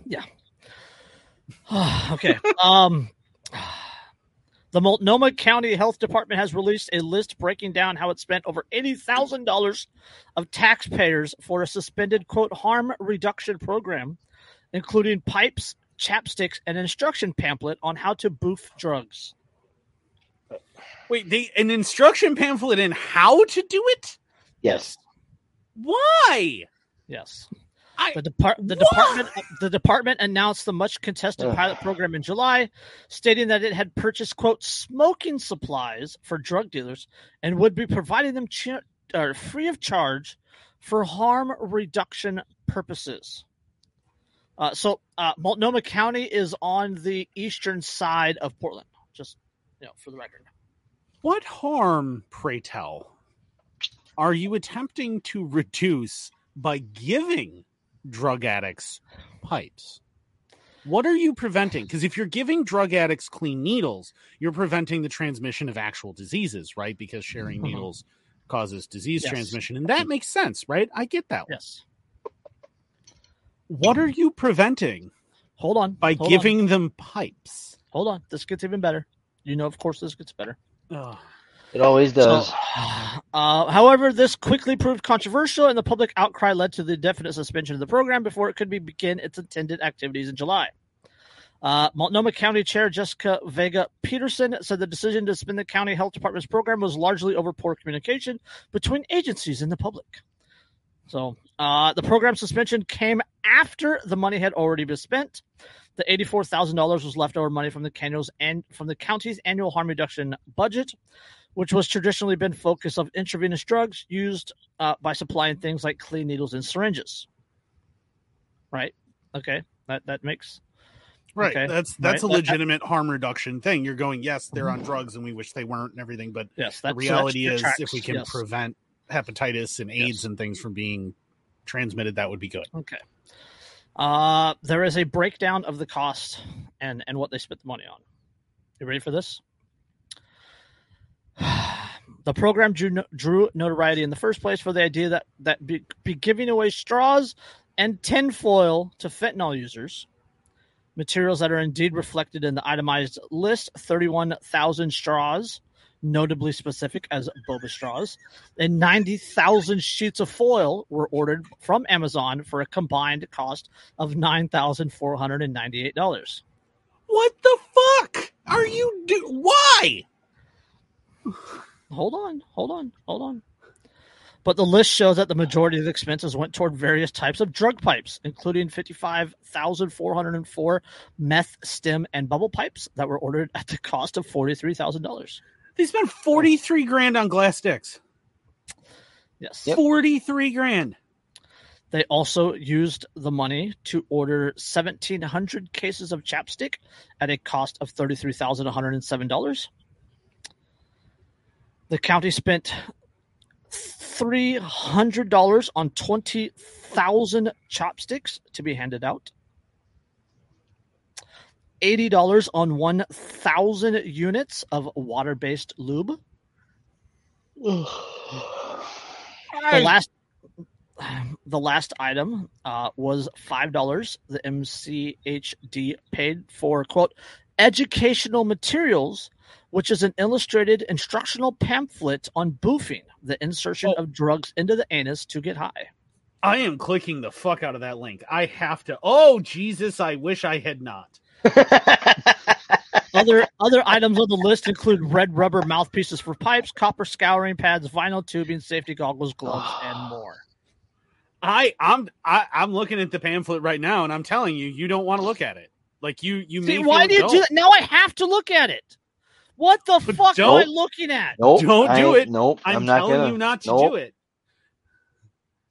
Yeah. Okay. The Multnomah County Health Department has released a list breaking down how it spent over $80,000 of taxpayers for a suspended, quote, harm reduction program, including pipes, chapsticks, and instruction pamphlet on how to boof drugs. Wait, an instruction pamphlet in how to do it? Yes. Why? Yes. The department announced the much-contested pilot program in July, stating that it had purchased, quote, smoking supplies for drug dealers and would be providing them free of charge for harm reduction purposes. So Multnomah County is on the eastern side of Portland, just for the record. What harm, pray tell, are you attempting to reduce by giving drug addicts pipes? What are you preventing? Because if you're giving drug addicts clean needles, you're preventing the transmission of actual diseases, right? Because sharing needles causes disease transmission, and that makes sense, right? I get that. Yes. What are you preventing? Hold on, by giving them pipes. Hold on, this gets even better. Of course, this gets better. Ugh. It always does. However, this quickly proved controversial, and the public outcry led to the definite suspension of the program before it could begin its intended activities in July. Multnomah County Chair Jessica Vega Peterson said the decision to suspend the county health department's program was largely over poor communication between agencies and the public. So the program suspension came after the money had already been spent. The $84,000 was leftover money from the county's annual harm reduction budget, which was traditionally been focus of intravenous drugs used by supplying things like clean needles and syringes. Right? Okay. That makes... Right. Okay. That's right. A legitimate harm reduction thing. You're going, yes, they're on drugs and we wish they weren't and everything, but the reality is if we can prevent hepatitis and AIDS and things from being transmitted, that would be good. Okay. There is a breakdown of the cost and what they spent the money on. You ready for this? The program drew notoriety in the first place for the idea that giving away straws and tinfoil to fentanyl users, materials that are indeed reflected in the itemized list, 31,000 straws, notably specific as boba straws, and 90,000 sheets of foil were ordered from Amazon for a combined cost of $9,498. What the fuck are you doing? Why? Hold on. But the list shows that the majority of the expenses went toward various types of drug pipes, including 55,404 meth, stem, and bubble pipes that were ordered at the cost of $43,000. They spent $43,000 on glass sticks. Yes. Yep. $43,000. They also used the money to order 1,700 cases of chapstick at a cost of $33,107. The county spent $300 on 20,000 chopsticks to be handed out, $80 on 1,000 units of water-based lube. The last item was $5 the MCHD paid for, quote, educational materials, which is an illustrated instructional pamphlet on boofing, the insertion of drugs into the anus to get high. I am clicking the fuck out of that link. I have to. Oh, Jesus, I wish I had not. Other items on the list include red rubber mouthpieces for pipes, copper scouring pads, vinyl tubing, safety goggles, gloves, and more. I'm looking at the pamphlet right now, and I'm telling you, you don't want to look at it. Like you see, why do you do that? Now I have to look at it. What the fuck am I looking at? Nope, don't do it. Nope, I'm not telling you not to do it.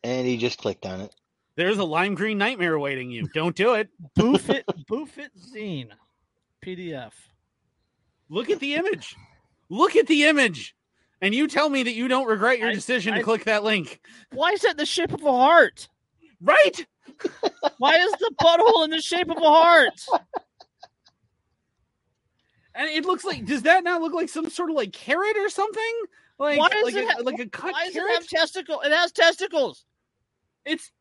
And he just clicked on it. There's a lime green nightmare awaiting you. Don't do it. Boof it zine. PDF. Look at the image. Look at the image. And you tell me that you don't regret your decision to click that link. Why is that the shape of a heart? Right? Why is the butthole in the shape of a heart? And it looks like, does that not look like some sort of like carrot or something? Like, why does it have, like a cut why carrot? Does it have testicles? It has testicles. It's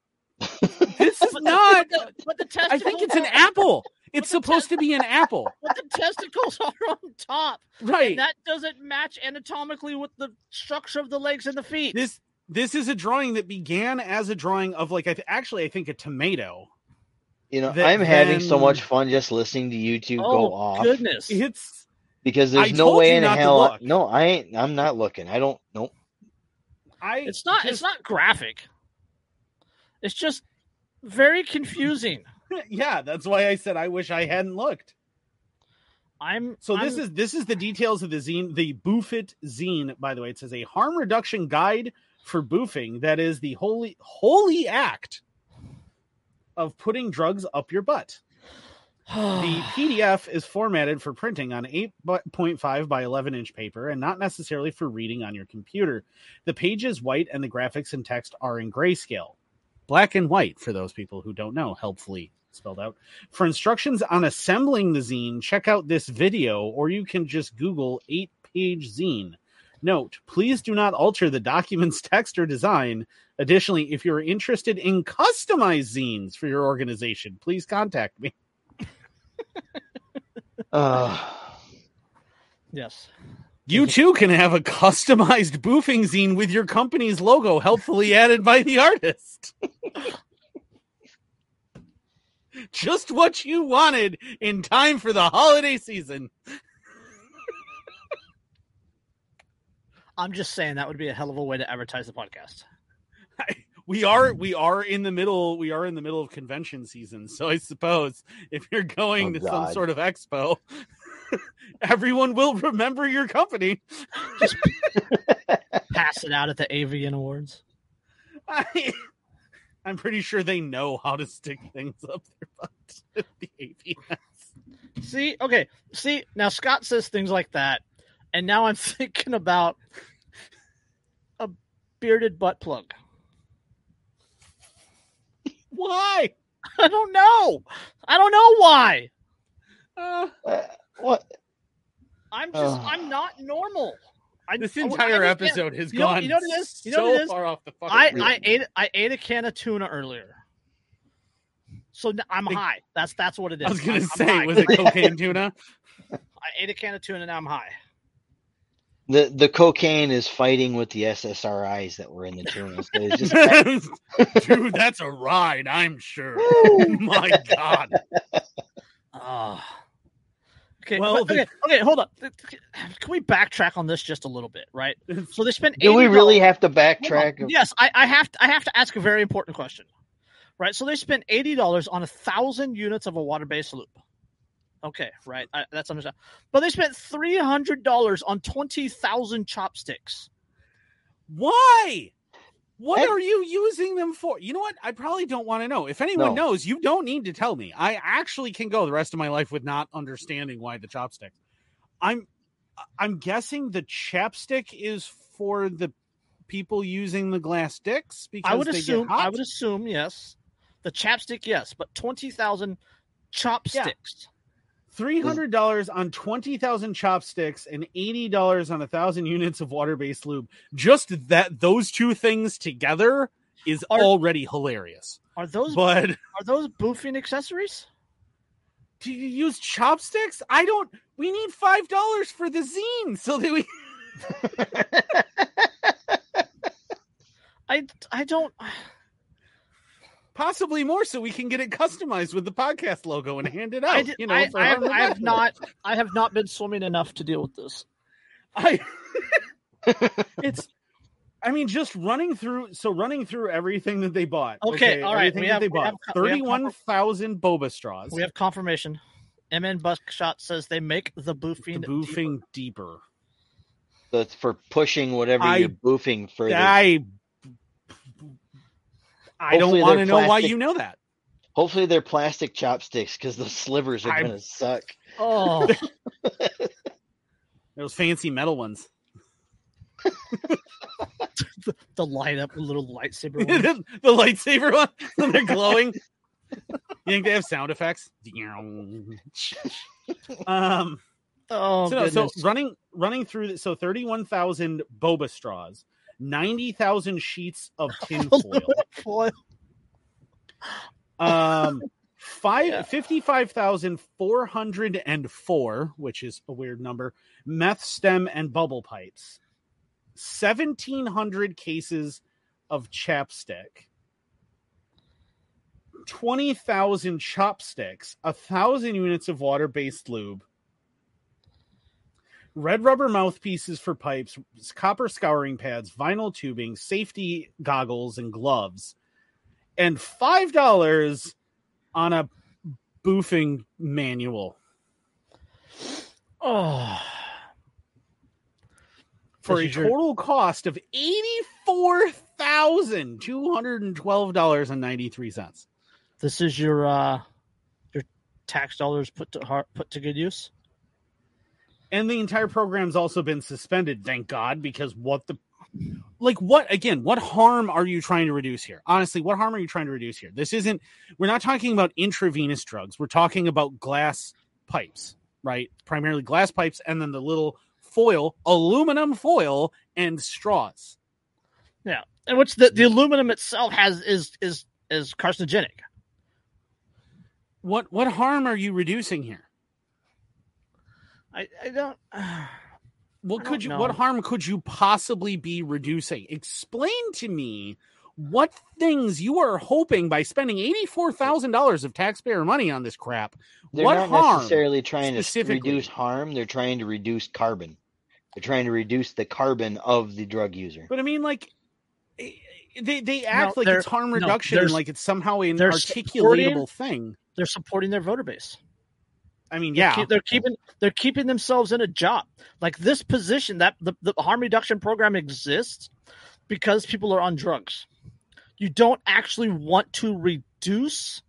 this is not. But the testicles. I think it's an apple. It's supposed to be an apple. But the testicles are on top, right? And that doesn't match anatomically with the structure of the legs and the feet. This is a drawing that began as a drawing of like I think a tomato. You know, I'm having so much fun just listening to you two go off. Oh, goodness. It's because there's no way in hell. No, I ain't. I'm not looking. I don't. Nope. It's not graphic. It's just very confusing. Yeah, that's why I said I wish I hadn't looked. This is the details of the zine, the Boofit zine. By the way, it says a harm reduction guide for boofing. That is the holy act of putting drugs up your butt. The PDF is formatted for printing on 8.5 by 11 inch paper and not necessarily for reading on your computer. The page is white and the graphics and text are in grayscale. Black and white, for those people who don't know, helpfully spelled out. For instructions on assembling the zine, check out this video, or you can just Google 8-page zine. Note, please do not alter the document's text or design. Additionally, if you're interested in customized zines for your organization, please contact me. Yes. You too can have a customized boofing zine with your company's logo helpfully added by the artist. Just what you wanted in time for the holiday season. I'm just saying that would be a hell of a way to advertise the podcast. We are in the middle of convention season, so I suppose if you're going to some sort of expo, everyone will remember your company. Just pass it out at the Avian Awards. I'm pretty sure they know how to stick things up their butts at the AVNs. See, now Scott says things like that, and now I'm thinking about a bearded butt plug. Why? I don't know why. What? I'm not normal. This entire episode has gone so far off the fucking reel. I ate a can of tuna earlier, so I'm high. That's what it is. I was gonna say, was it cocaine tuna? I ate a can of tuna, now I'm high. The cocaine is fighting with the SSRIs that were in the tuna. Dude, that's a ride, I'm sure. Oh my God. Okay, well, okay, hold on. Can we backtrack on this just a little bit, right? So they spent. Do we really have to backtrack? Yes, I have to ask a very important question, right? So they spent $80 on 1,000 units of a water-based loop. Okay, right. That's understandable. But they spent $300 on 20,000 chopsticks. Why? What are you using them for? You know what? I probably don't want to know. If anyone knows, you don't need to tell me. I actually can go the rest of my life with not understanding why the chopsticks. I'm guessing the chapstick is for the people using the glass sticks because I would assume yes. The chapstick, yes, but 20,000 chopsticks. Yeah. $300 on 20,000 chopsticks and $80 on 1,000 units of water-based lube. Just that, those two things together is already hilarious. Are those boofing accessories? Do you use chopsticks? I don't. We need $5 for the zine. So that we. I don't. Possibly more, so we can get it customized with the podcast logo and hand it out. I have not been swimming enough to deal with this. Just running through. So running through everything that they bought. Okay, all right. We have 31,000 boba straws. We have confirmation. MN Buckshot says they make the boofing deeper. That's for pushing whatever you're boofing further. I don't want to know why you know that. Hopefully they're plastic chopsticks because those slivers are going to suck. Oh, those fancy metal ones. the light up little lightsaber one. The lightsaber one. When they're glowing. You think they have sound effects? Running through. So 31,000 boba straws. 90,000 sheets of tin foil. 55,404, which is a weird number, meth stem and bubble pipes. 1,700 cases of chapstick. 20,000 chopsticks. 1,000 units of water-based lube. Red rubber mouthpieces for pipes, copper scouring pads, vinyl tubing, safety goggles, and gloves, and $5 on a boofing manual. Oh, for a total cost of $84,212.93. This is your tax dollars put to good use. And the entire program's also been suspended, thank God, because what harm are you trying to reduce here? Honestly, what harm are you trying to reduce here? We're not talking about intravenous drugs. We're talking about glass pipes, right? Primarily glass pipes, and then the little foil, aluminum foil, and straws. Yeah. And what's the aluminum itself is carcinogenic. What harm are you reducing here? I don't. What harm could you possibly be reducing? Explain to me what things you are hoping by spending $84,000 of taxpayer money on this crap. They're what not harm necessarily trying to reduce harm. They're trying to reduce carbon. They're trying to reduce the carbon of the drug user. But I mean, they act like it's harm reduction and like it's somehow an articulatable thing. They're supporting their voter base. I mean, yeah, they're keeping themselves in a job. Like this position, that the harm reduction program exists because people are on drugs. You don't actually want to reduce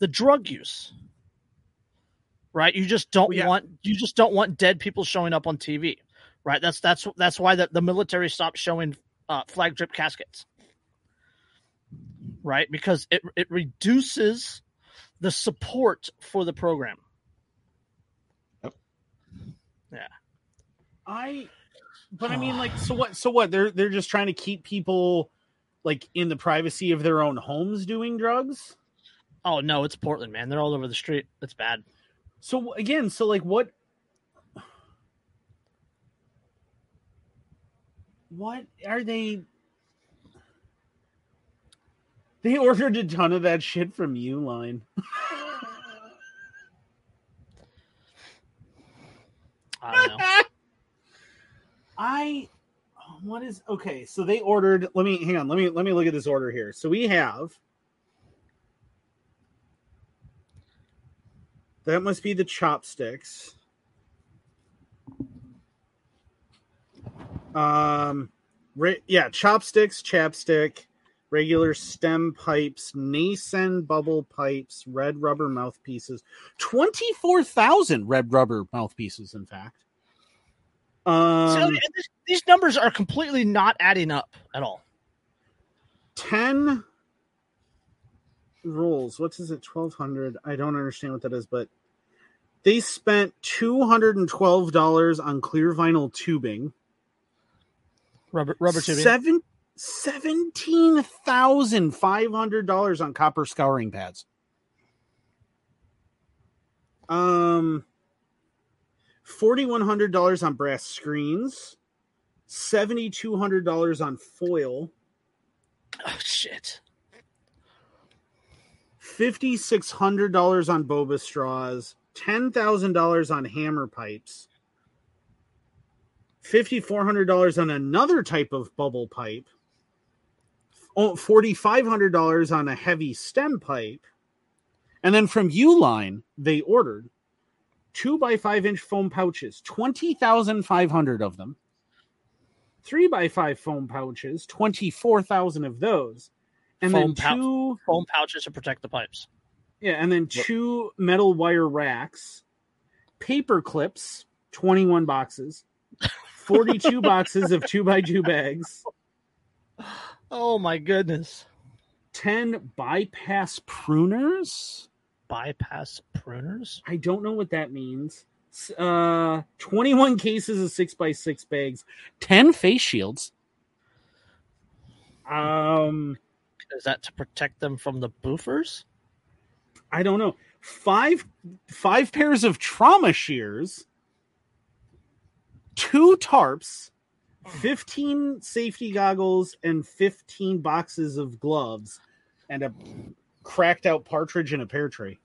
the drug use, right? You just don't want dead people showing up on TV, right? That's why the military stopped showing flag drip caskets, right? Because it reduces the support for the program. Yeah, So what? They're just trying to keep people like in the privacy of their own homes doing drugs. Oh no, it's Portland, man. They're all over the street. That's bad. So again, what? What are they? They ordered a ton of that shit from Uline. I don't know. So they ordered. Let me look at this order here. So we have. That must be the chopsticks. Chopsticks, chapstick, regular stem pipes, nascent bubble pipes, red rubber mouthpieces, 24,000 red rubber mouthpieces, in fact. These numbers are completely not adding up at all. 10 rolls. What is it? 1,200. I don't understand what that is, but they spent $212 on clear vinyl tubing. Rubber tubing. $17,500 on copper scouring pads. $4,100 on brass screens, $7,200 on foil. Oh, shit. $5,600 on boba straws, $10,000 on hammer pipes, $5,400 on another type of bubble pipe, $4,500 on a heavy stem pipe, and then from Uline, they ordered 2x5-inch foam pouches, 20,500 of them, 3x5 foam pouches, 24,000 of those, and foam then two foam pouches to protect the pipes. Yeah, and then two metal wire racks, paper clips, 21 boxes, 42 boxes of 2x2 bags. Oh my goodness. 10 bypass pruners. Bypass pruners? I don't know what that means. 21 cases of 6x6 bags. 10 face shields. Is that to protect them from the boofers? I don't know. Five pairs of trauma shears. 2 tarps. 15 safety goggles and 15 boxes of gloves and a cracked out partridge in a pear tree.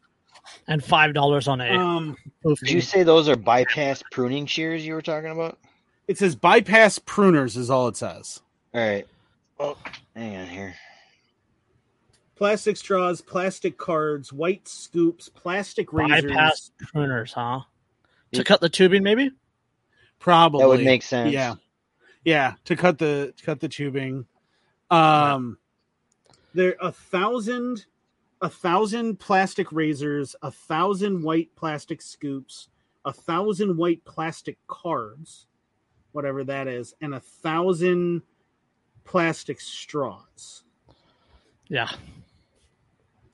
And $5 on a... did you say those are bypass pruning shears you were talking about? It says bypass pruners is all it says. All right. Oh, hang on here. Plastic straws, plastic cards, white scoops, plastic razors. Bypass pruners, huh? To cut the tubing, maybe? Probably. That would make sense. Yeah. Yeah, to cut the tubing. There are 1,000 plastic razors, 1,000 white plastic scoops, 1,000 white plastic cards, whatever that is, and 1,000 plastic straws. Yeah.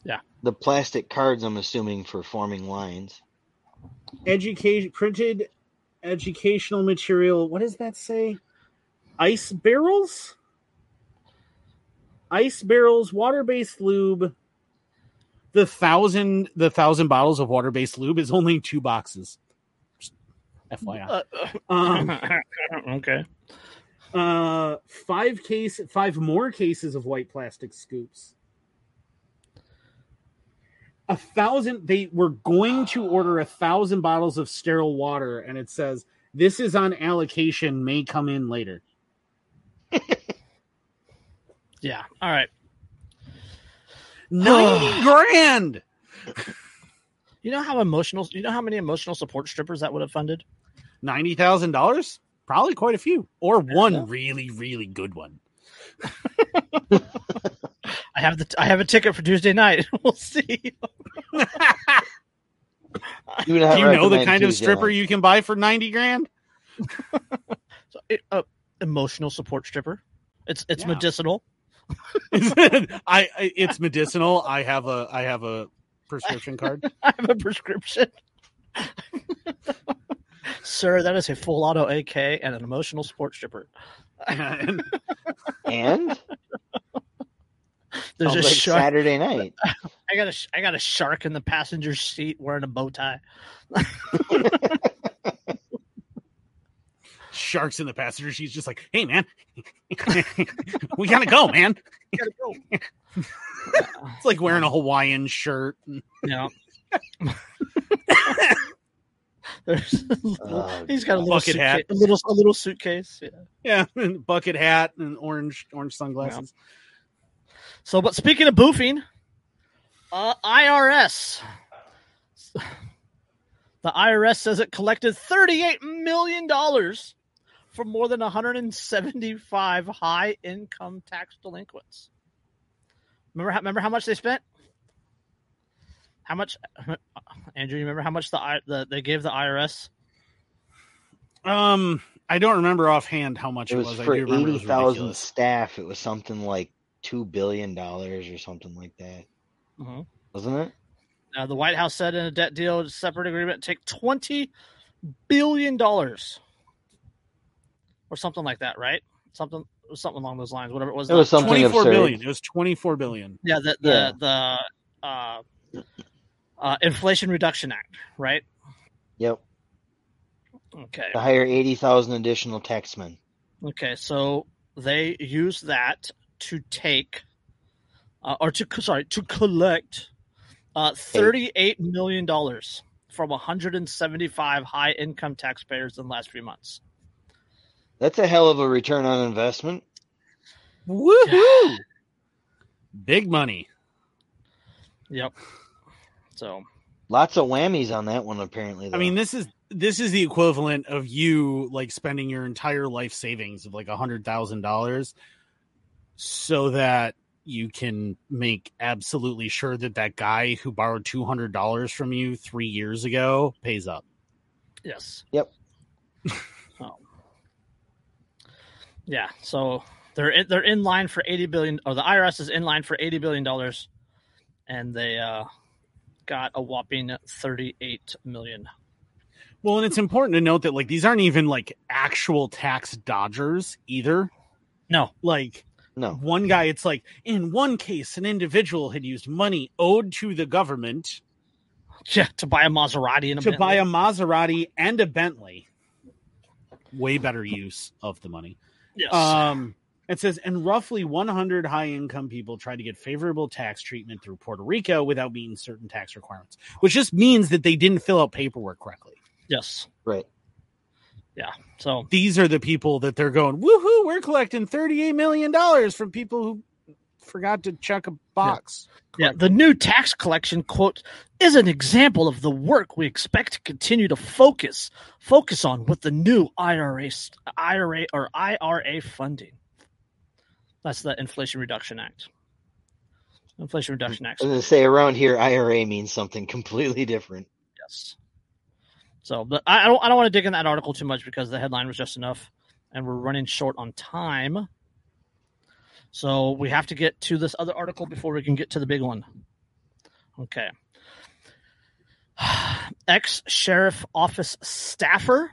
Yeah. The plastic cards, I'm assuming, for forming lines. Printed educational material. What does that say? Ice barrels, water-based lube. The thousand bottles of water-based lube is only 2 boxes. Just FYI. Okay. 5 more cases of white plastic scoops. 1,000. They were going to order 1,000 bottles of sterile water, and it says this is on allocation, may come in later. Yeah. All right. 90 grand. You know how many emotional support strippers that would have funded? $90,000? Probably quite a few. Or one really, really good one. I have a ticket for Tuesday night. We'll see. Do you know the kind of stripper you can buy for 90 grand? So emotional support stripper. It's medicinal. It's medicinal. I have a prescription card. I have a prescription. Sir, that is a full auto AK and an emotional support stripper. And there's a shark. Saturday night. I got a shark in the passenger seat wearing a bow tie. Sharks in the passenger. She's just like, hey, man, we got to go, man. It's like wearing a Hawaiian shirt. Yeah. He's got a little bucket hat, a little suitcase. Yeah. And bucket hat and orange sunglasses. Yeah. So, but speaking of boofing, IRS. The IRS says it collected $38 million from more than 175 high-income tax delinquents. Remember how much they spent? How much, Andrew? You remember how much they gave the IRS? I don't remember offhand how much it was. For 80,000 staff. It was something like $2 billion or something like that, wasn't it? The White House said in a debt deal, separate agreement, take $20 billion. Or something like that, right? Something along those lines. Whatever it was, it was something 24 absurd. Billion. It was $24 billion. Yeah, the Inflation Reduction Act, right? Yep. Okay. To hire 80,000 additional taxmen. Okay, so they use that to take, to collect $38 million from 175 high-income taxpayers in the last few months. That's a hell of a return on investment. Woohoo! Big money. Yep. So lots of whammies on that one, apparently. Though. I mean, this is the equivalent of you like spending your entire life savings of like $100,000 so that you can make absolutely sure that that guy who borrowed $200 from you 3 years ago pays up. Yes. Yep. Oh. Yeah. So they're in line for $80 billion, or the IRS is in line for $80 billion, and they got a whopping $38 million. Well, and it's important to note that like these aren't even like actual tax dodgers either. No, like no. One guy, it's like in one case, an individual had used money owed to the government, yeah, to buy a Maserati and a Bentley. Buy a Maserati and a Bentley. Way better use of the money. Yes. It says, and roughly 100 high-income people try to get favorable tax treatment through Puerto Rico without meeting certain tax requirements, which just means that they didn't fill out paperwork correctly. Yes. Right. Yeah. So these are the people that they're going, woohoo, we're collecting $38 million from people who forgot to check a box. Yeah. Yeah. The new tax collection, quote, is an example of the work we expect to continue to focus on with the new IRA funding. That's the Inflation Reduction Act. Inflation Reduction Act. I was going to say, around here, IRA means something completely different. Yes. So, but I don't want to dig in that article too much because the headline was just enough, and we're running short on time. So we have to get to this other article before we can get to the big one. Okay. Ex-sheriff office staffer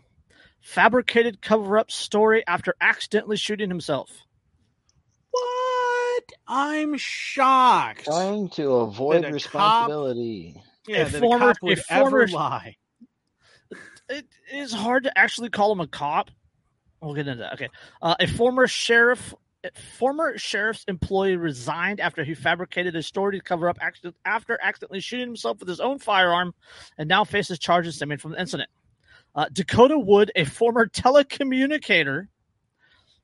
fabricated cover-up story after accidentally shooting himself. What? I'm shocked. Trying to avoid responsibility. A former cop would ever lie. It is hard to actually call him a cop. We'll get into that. Okay. A former sheriff's employee resigned after he fabricated a story to cover up accident after accidentally shooting himself with his own firearm, and now faces charges stemming from the incident. Dakota Wood, a former telecommunicator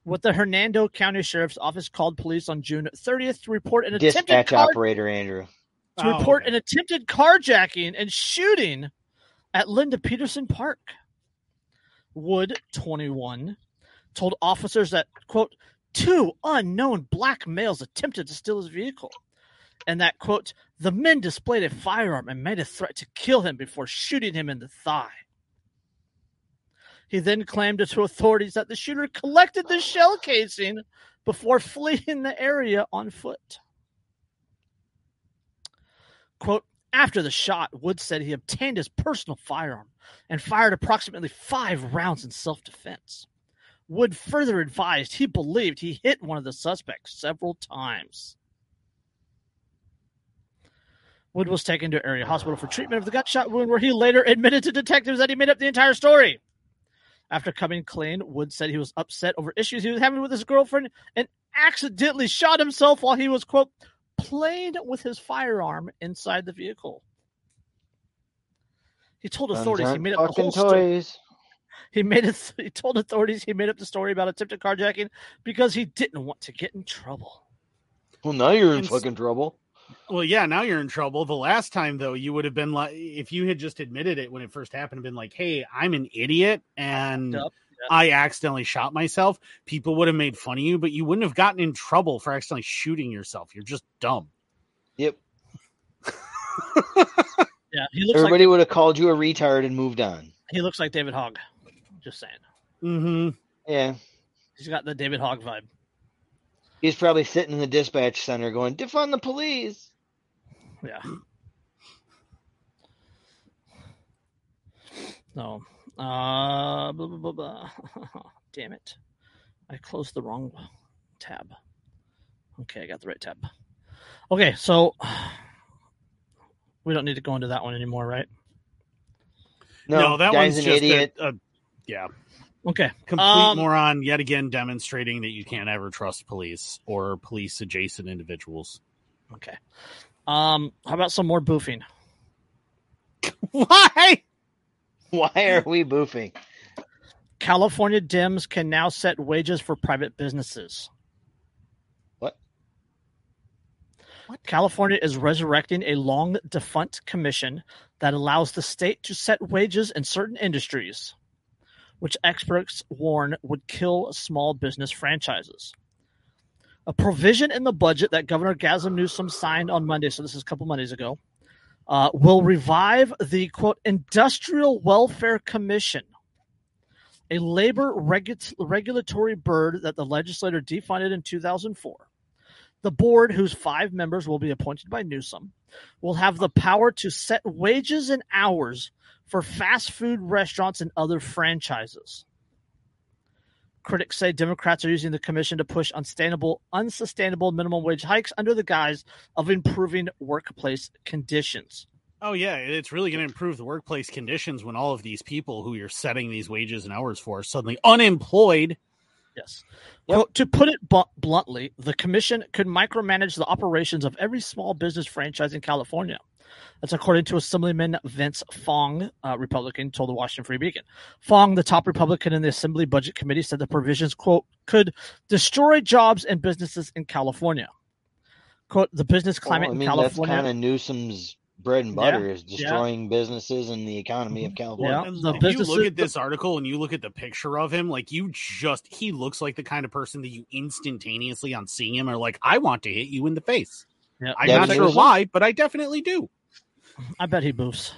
with the Hernando County Sheriff's Office, called police on June 30th to report an attempted carjacking and shooting at Linda Peterson Park. Wood, 21, told officers that, quote, two unknown black males attempted to steal his vehicle, and that, quote, the men displayed a firearm and made a threat to kill him before shooting him in the thigh. He then claimed to authorities that the shooter collected the shell casing before fleeing the area on foot. Quote, after the shot, Wood said he obtained his personal firearm and fired approximately 5 rounds in self-defense. Wood further advised he believed he hit one of the suspects several times. Wood was taken to area hospital for treatment of the gunshot wound, where he later admitted to detectives that he made up the entire story. After coming clean, Wood said he was upset over issues he was having with his girlfriend and accidentally shot himself while he was, quote, playing with his firearm inside the vehicle. He told authorities he made up the whole story. He told authorities he made up the story about attempted carjacking because he didn't want to get in trouble. Well, now you're in fucking trouble. Well, yeah, now you're in trouble. The last time, though, you would have been like, if you had just admitted it when it first happened, been like, hey, I'm an idiot and I accidentally shot myself, people would have made fun of you, but you wouldn't have gotten in trouble for accidentally shooting yourself. You're just dumb. Yep. Yeah. Everybody would have called you a retard and moved on. He looks like David Hogg. Just saying. Mm-hmm. Yeah. He's got the David Hogg vibe. He's probably sitting in the dispatch center going, defund the police. Yeah. No. Blah, blah, blah, blah. Damn it. I closed the wrong tab. Okay, I got the right tab. Okay, so We don't need to go into that one anymore, right? No, that one's just an idiot. Yeah. Okay. Complete moron yet again demonstrating that you can't ever trust police or police adjacent individuals. Okay. How about some more boofing? Why? Why are we boofing? California Dems can now set wages for private businesses. What? California is resurrecting a long-defunct commission that allows the state to set wages in certain industries, which experts warn would kill small business franchises. A provision in the budget that Governor Gavin Newsom signed on Monday, so this is a couple Mondays ago, will revive the, quote, Industrial Welfare Commission, a labor regulatory bird that the legislature defunded in 2004. The board, whose 5 members will be appointed by Newsom, will have the power to set wages and hours for fast food restaurants and other franchises. Critics say Democrats are using the commission to push unsustainable minimum wage hikes under the guise of improving workplace conditions. Oh, yeah, it's really going to improve the workplace conditions when all of these people who you're setting these wages and hours for are suddenly unemployed. Yes. Well, to put it bluntly, the commission could micromanage the operations of every small business franchise in California. That's according to Assemblyman Vince Fong, Republican, told the Washington Free Beacon. Fong, the top Republican in the Assembly Budget Committee, said the provisions, quote, could destroy jobs and businesses in California. Quote, the business climate in California. That's kind of Newsom's bread and butter is destroying businesses and the economy of California. Yeah. If you look at this article and you look at the picture of him, like he looks like the kind of person that you instantaneously on seeing him are like, I want to hit you in the face. Yeah. I'm not sure why, but I definitely do. I bet he boofs.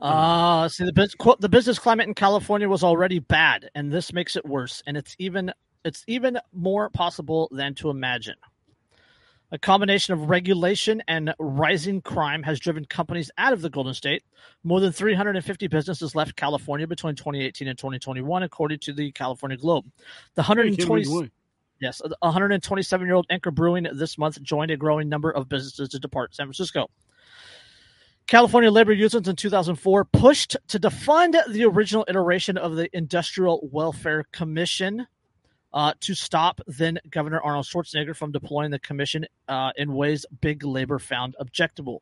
The business climate in California was already bad, and this makes it worse, and it's even more possible than to imagine. A combination of regulation and rising crime has driven companies out of the Golden State. More than 350 businesses left California between 2018 and 2021, according to the California Globe. The 127-year-old Anchor Brewing this month joined a growing number of businesses to depart San Francisco. California labor unions in 2004 pushed to defund the original iteration of the Industrial Welfare Commission. To stop then-Governor Arnold Schwarzenegger from deploying the commission in ways big labor found objectionable.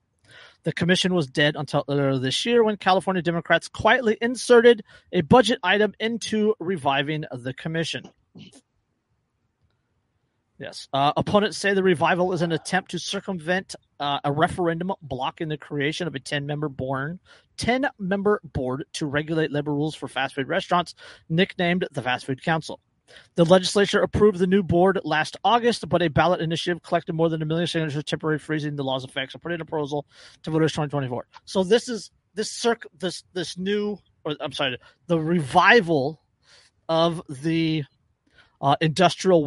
The commission was dead until earlier this year when California Democrats quietly inserted a budget item into reviving the commission. Yes. Opponents say the revival is an attempt to circumvent a referendum blocking the creation of a 10-member board to regulate labor rules for fast food restaurants, nicknamed the Fast Food Council. The legislature approved the new board last August, but a ballot initiative collected more than 1 million signatures temporarily freezing the law's effects. I put in a proposal to voters 2024. So this is the revival of the Industrial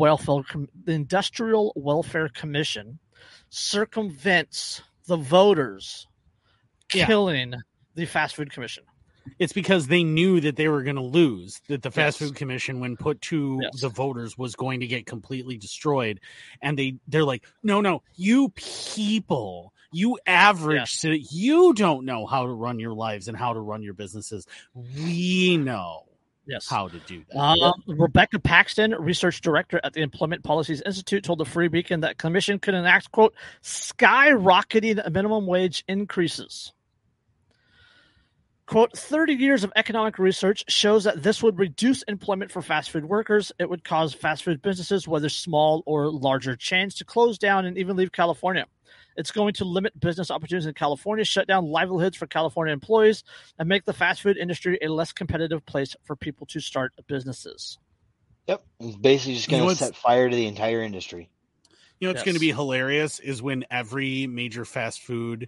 Welfare Commission circumvents the voters, killing the Fast Food Commission. It's because they knew that they were going to lose, that the Fast Food Commission, when put to the voters, was going to get completely destroyed. And they're like, no, you people, you average citizens, you don't know how to run your lives and how to run your businesses. We know how to do that. Rebecca Paxton, research director at the Employment Policies Institute, told the Free Beacon that commission could enact, quote, skyrocketing minimum wage increases. Quote, 30 years of economic research shows that this would reduce employment for fast food workers. It would cause fast food businesses, whether small or larger chains, to close down and even leave California. It's going to limit business opportunities in California, shut down livelihoods for California employees, and make the fast food industry a less competitive place for people to start businesses. Yep. It's basically just going to set fire to the entire industry. You know what's going to be hilarious is when every major fast food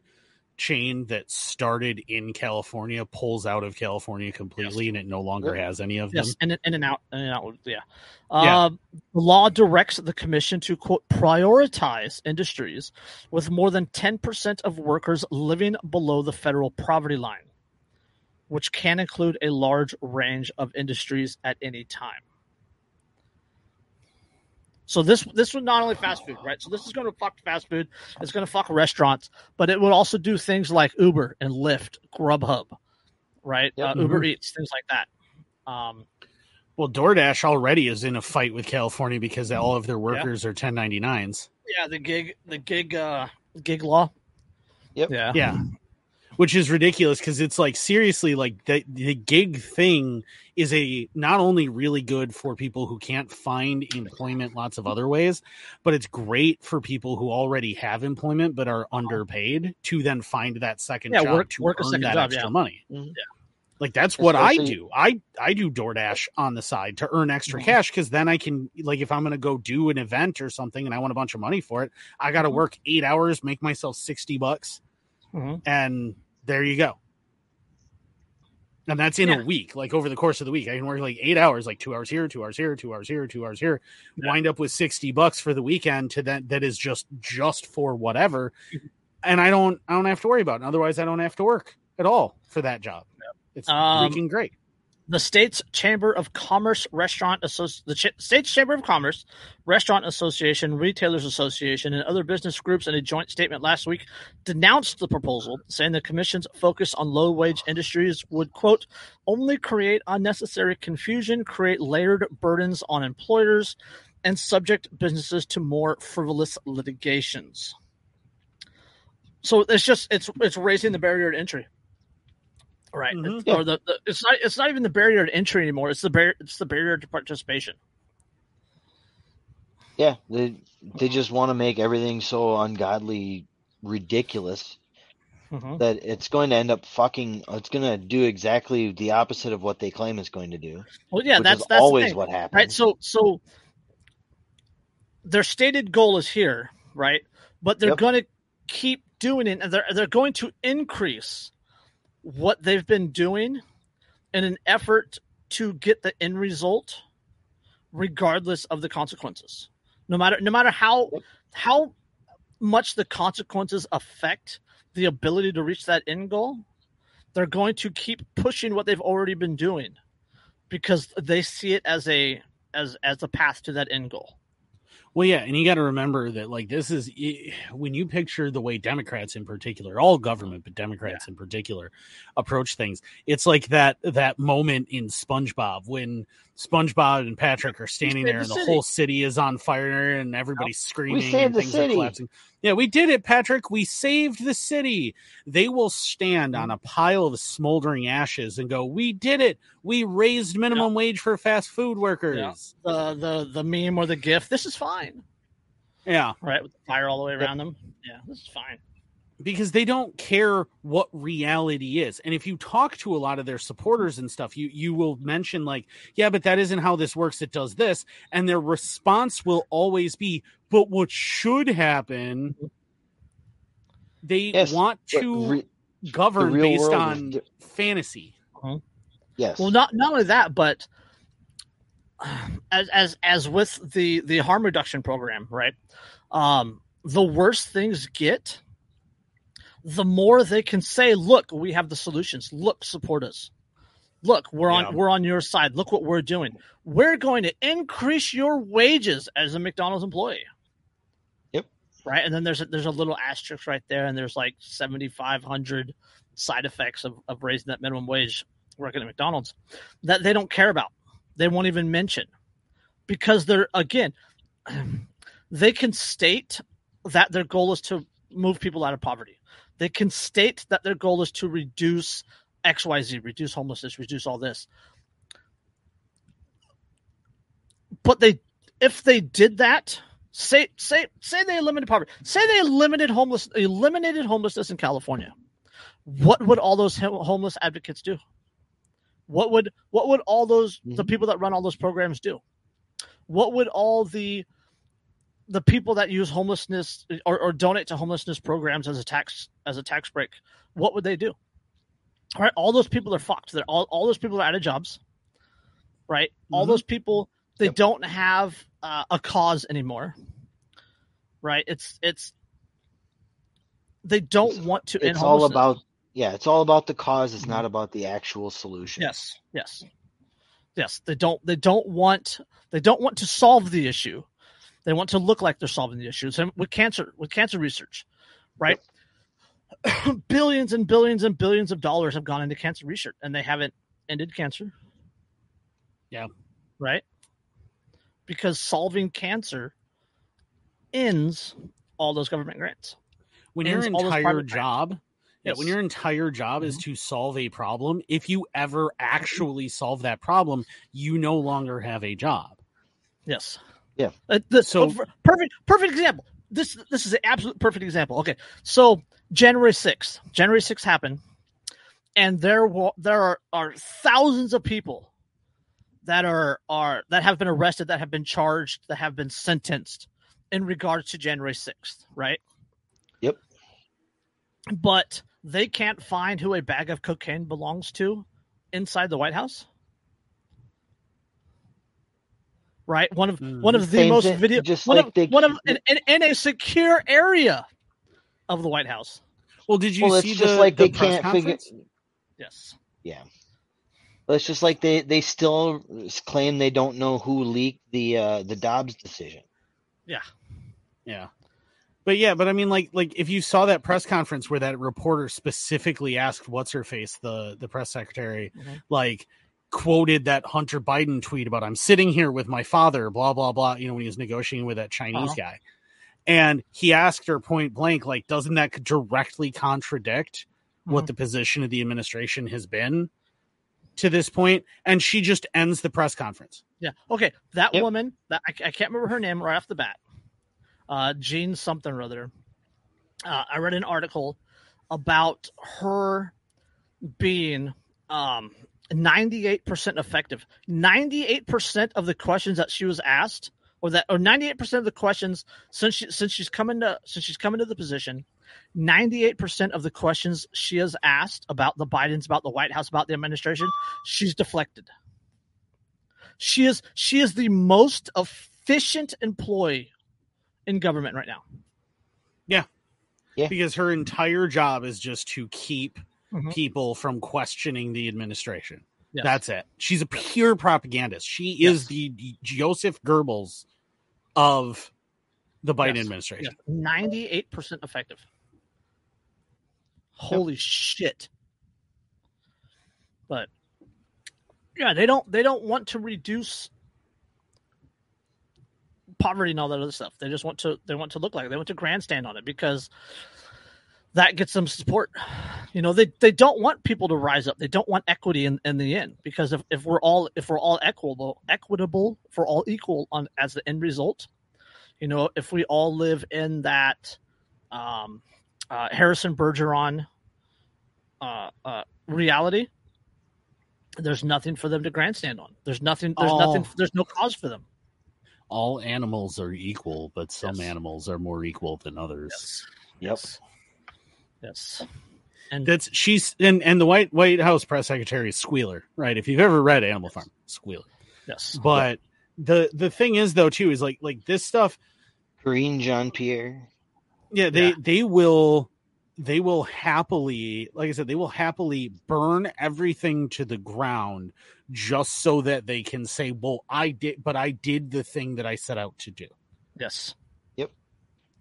chain that started in California pulls out of California completely, and it no longer has any of them. Yes, in and out. The law directs the commission to, quote, prioritize industries with more than 10% of workers living below the federal poverty line, which can include a large range of industries at any time. So this would not only fast food, right? So this is going to fuck fast food. It's going to fuck restaurants, but it would also do things like Uber and Lyft, Grubhub, right? Yep. Uber Eats, things like that. Well, DoorDash already is in a fight with California because all of their workers are 1099s. Yeah, the gig law. Yep. Yeah. Which is ridiculous because it's like, seriously, like the gig thing is not only really good for people who can't find employment lots of other ways, but it's great for people who already have employment but are underpaid to then find that second job to work earn that extra money. Mm-hmm. Yeah. Like that's what I do. I do DoorDash on the side to earn extra cash because then I can, like, if I'm going to go do an event or something and I want a bunch of money for it, I got to work 8 hours, make myself $60, and there you go. And that's in a week. Like over the course of the week, I can work like 8 hours, like 2 hours here, 2 hours here, 2 hours here, 2 hours here, wind up with $60 for the weekend to that is just for whatever. And I don't have to worry about it. Otherwise I don't have to work at all for that job. It's freaking great. The state's Chamber of Commerce State's Chamber of Commerce, Restaurant Association, Retailers Association, and other business groups in a joint statement last week denounced the proposal, saying the commission's focus on low-wage industries would, quote, only create unnecessary confusion, create layered burdens on employers, and subject businesses to more frivolous litigations. So it's just it's raising the barrier to entry. Right, or it's not even the barrier to entry anymore. It's the barrier to participation. Yeah, they just want to make everything so ungodly, ridiculous that it's going to end up fucking. It's going to do exactly the opposite of what they claim it's going to do. Well, yeah, that's always what happens. Right, so their stated goal is here, right? But they're going to keep doing it, and they're going to increase what they've been doing in an effort to get the end result, regardless of the consequences. No matter how much the consequences affect the ability to reach that end goal, they're going to keep pushing what they've already been doing because they see it as a path to that end goal. Well, yeah, and you got to remember that, like, this is when you picture the way Democrats in particular, all government, but Democrats in particular, approach things. It's like that moment in SpongeBob when SpongeBob and Patrick are standing there and the whole city is on fire and everybody's screaming and things are collapsing. Yeah, we did it, Patrick. We saved the city. They will stand on a pile of smoldering ashes and go, we did it. We raised minimum wage for fast food workers. Yeah. The meme or the GIF, this is fine. Yeah. Right, with the fire all the way around them. Yeah, this is fine. Because they don't care what reality is. And if you talk to a lot of their supporters and stuff, you will mention like, yeah, but that isn't how this works. It does this. And their response will always be, but what should happen, they want to govern based on fantasy. Uh-huh. Yes. Well, not only that, but as with the harm reduction program, right? The worse things get, the more they can say, look, we have the solutions. Look, support us. Look, we're on your side. Look what we're doing. We're going to increase your wages as a McDonald's employee. Yep. Right. And then there's a little asterisk right there, and there's like 7,500 side effects of raising that minimum wage working at McDonald's that they don't care about. They won't even mention because they can state that their goal is to move people out of poverty. They can state that their goal is to reduce XYZ, reduce homelessness, reduce all this. But if they did that, say they eliminated poverty, say they eliminated homelessness in California, what would all those homeless advocates do? What would all those the people that run all those programs do? What would all the people that use homelessness or donate to homelessness programs as a tax break, what would they do? All right. All those people are fucked. They're all those people are out of jobs, right? All those people, they don't have a cause anymore, right? It's all about the cause. It's not about the actual solution. Yes. They don't want to solve the issue. They want to look like they're solving the issues. And with cancer research, right? Yep. Billions and billions and billions of dollars have gone into cancer research, and they haven't ended cancer. Yeah. Right? Because solving cancer ends all those government grants. When your entire job, when your entire job is to solve a problem, if you ever actually solve that problem, you no longer have a job. Yes. Yeah. Perfect example. This is an absolute perfect example. Okay. So January 6th happened, and there are thousands of people that are that have been arrested, that have been charged, that have been sentenced in regards to January 6th, right? Yep. But they can't find who a bag of cocaine belongs to inside the White House. Right? One of the most video, just one, like of, they, one of in a secure area of the White House. Well, did you see it's just the, like the they press can't figure Yes. Yeah. Well, it's just like they still claim they don't know who leaked the Dobbs decision. Yeah. Yeah. But I mean, like if you saw that press conference where that reporter specifically asked what's her face, the press secretary, like quoted that Hunter Biden tweet about I'm sitting here with my father, blah, blah, blah, you know, when he was negotiating with that Chinese guy. And he asked her point blank, like, doesn't that directly contradict what the position of the administration has been to this point? And she just ends the press conference. Yeah. Okay. That woman, I can't remember her name right off the bat. Jean something or other. I read an article about her being 98% effective. 98% of the questions that she was asked, or 98% of the questions since she's come into the position, 98% of the questions she has asked about the Bidens, about the White House, about the administration, she's deflected. She is the most efficient employee in government right now. Yeah. Because her entire job is just to keep people from questioning the administration. Yes. That's it. She's a pure propagandist. She is the Joseph Goebbels of the Biden administration. Yes. 98% effective. Holy shit. But yeah, they don't want to reduce poverty and all that other stuff. They just want to look like it. They want to grandstand on it because that gets them support. You know, they don't want people to rise up. They don't want equity in the end, because if we're all equitable, if we're all equal on as the end result, you know, if we all live in that Harrison Bergeron reality, there's nothing for them to grandstand on. There's no cause for them. All animals are equal, but some animals are more equal than others. Yes. And that's and the White House press secretary is Squealer, right? If you've ever read Animal Farm, Squealer. Yes. But the thing is though too is like this stuff. Green Jean Pierre. Yeah, they will happily, like I said, they will happily burn everything to the ground just so that they can say, well, I did the thing that I set out to do. Yes. Yep.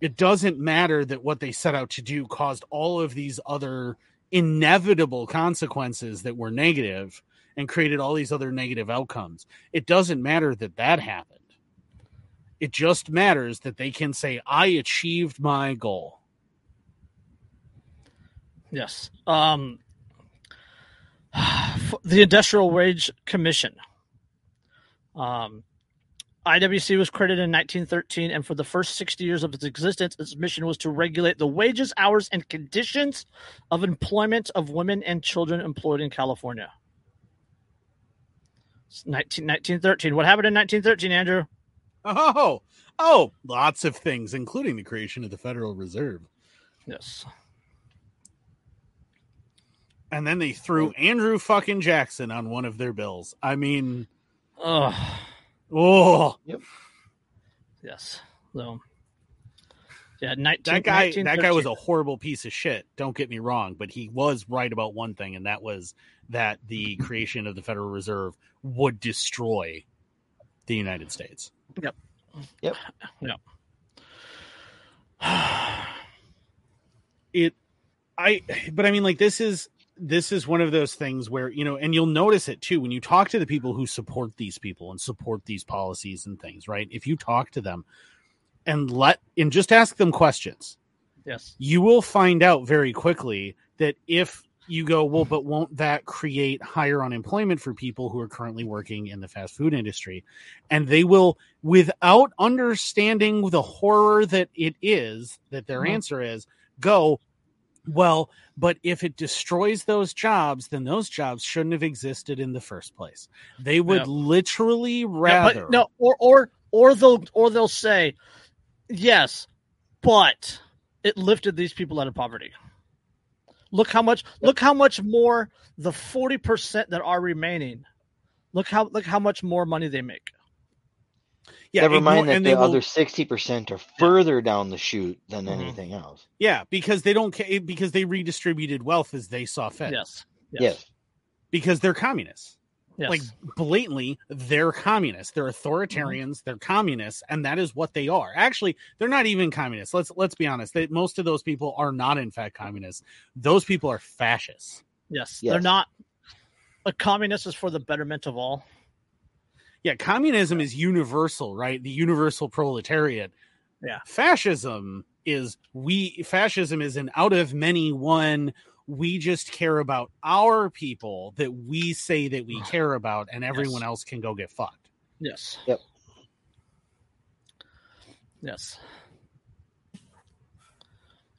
It doesn't matter that what they set out to do caused all of these other inevitable consequences that were negative and created all these other negative outcomes. It doesn't matter that happened. It just matters that they can say, I achieved my goal. Yes. The Industrial Wage Commission. IWC was created in 1913, and for the first 60 years of its existence, its mission was to regulate the wages, hours, and conditions of employment of women and children employed in California. It's 1913. What happened in 1913, Andrew? Oh, lots of things, including the creation of the Federal Reserve. Yes. And then they threw Andrew fucking Jackson on one of their bills. I mean, Yep. Yes. So, yeah, that guy was a horrible piece of shit. Don't get me wrong, but he was right about one thing, and that was that the creation of the Federal Reserve would destroy the United States. Yep. Yep. No. This is one of those things where, you know, and you'll notice it too when you talk to the people who support these people and support these policies and things, right? If you talk to them and just ask them questions, yes, you will find out very quickly that if you go, well, but won't that create higher unemployment for people who are currently working in the fast food industry? And they will, without understanding the horror that it is, that their answer is, go, well, but if it destroys those jobs, then those jobs shouldn't have existed in the first place. They would literally rather they'll say, yes, but it lifted these people out of poverty. Look how much more the 40% that are remaining. Look how much more money they make. Yeah, never mind that the other 60% are further down the chute than anything else. Yeah, because they don't care, because they redistributed wealth as they saw fit. Yes. Because they're communists. Yes. Like, blatantly, they're communists. They're authoritarians. They're communists, and that is what they are. Actually, they're not even communists. Let's be honest. Most of those people are not, in fact, communists. Those people are fascists. Yes. They're not. A communist is for the betterment of all. Yeah, communism is universal, right? The universal proletariat. Yeah, fascism is an out of many one. We just care about our people that we say that we care about, and everyone else can go get fucked. Yes. Yep. Yes.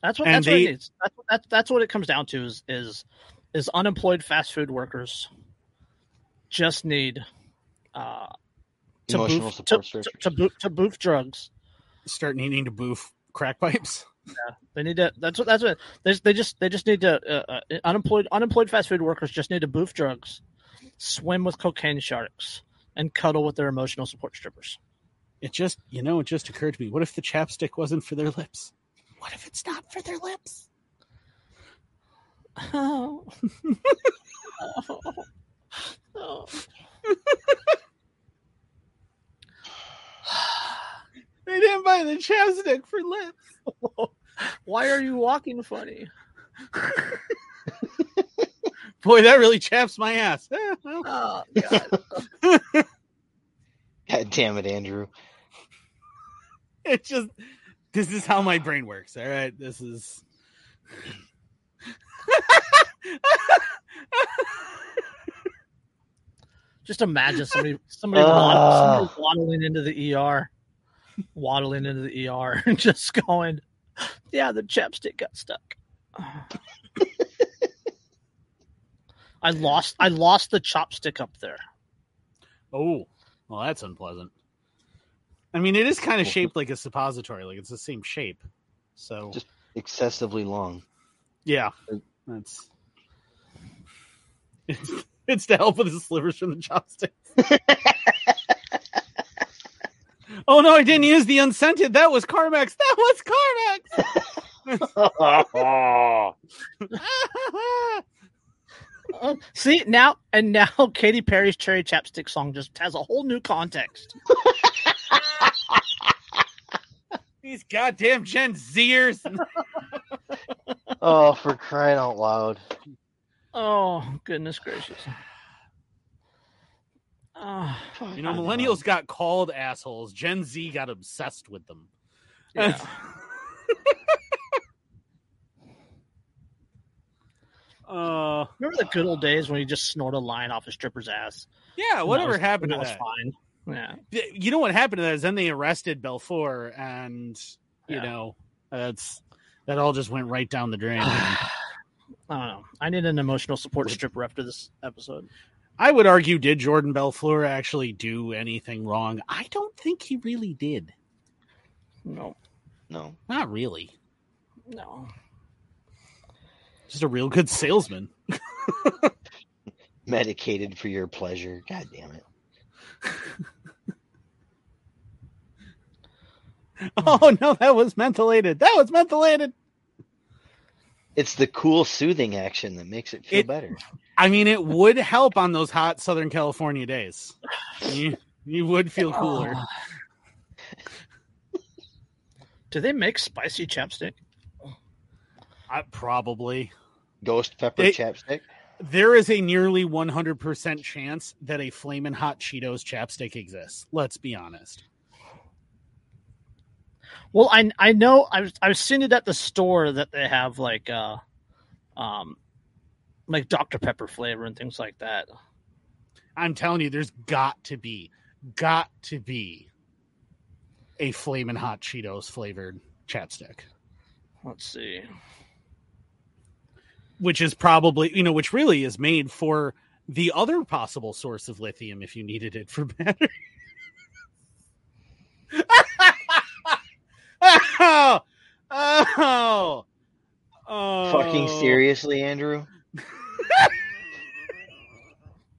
That's what it is. That's what it comes down to is unemployed fast food workers just need to boof drugs. Start needing to boof crack pipes. Yeah, they need to. That's what. They just need to. Unemployed fast food workers just need to boof drugs, swim with cocaine sharks, and cuddle with their emotional support strippers. It just occurred to me. What if the chapstick wasn't for their lips? What if it's not for their lips? Oh. Oh. They didn't buy the chapstick for lips. Why are you walking funny? Boy, that really chaps my ass. Oh, God. God damn it, Andrew. This is how my brain works. All right. This is. Just imagine somebody waddling into the ER and just going, yeah, the chapstick got stuck. I lost the chopstick up there. Oh, well, that's unpleasant. I mean, it is kind of shaped like a suppository, like it's the same shape. So just excessively long. Yeah. It's to help with the slivers from the chopsticks. Oh, no, I didn't use the unscented. That was Carmex. See, now Katy Perry's Cherry Chapstick song just has a whole new context. These goddamn Gen Zers. Oh, for crying out loud. Oh, goodness gracious. You know, millennials got called assholes. Gen Z got obsessed with them. Yeah. Remember the good old days when you just snort a line off a stripper's ass? Yeah, happened to that? Fine. Yeah. You know what happened to that is then they arrested Balfour, and you know that all just went right down the drain. I don't know. I need an emotional support stripper after this episode. I would argue, did Jordan Belfleur actually do anything wrong? I don't think he really did. No. Not really. No. Just a real good salesman. Medicated for your pleasure. God damn it. Oh, no, that was mentholated. It's the cool soothing action that makes it feel better. I mean, it would help on those hot Southern California days. You would feel cooler. Do they make spicy chapstick? Probably. Ghost pepper chapstick? There is a nearly 100% chance that a Flamin' Hot Cheetos chapstick exists. Let's be honest. Well, I know I was seeing it at the store that they have like Dr. Pepper flavor and things like that. I'm telling you, there's got to be a Flamin' Hot Cheetos flavored chapstick. Let's see. Which is probably, which really is made for the other possible source of lithium if you needed it for battery. Oh. Fucking seriously, Andrew?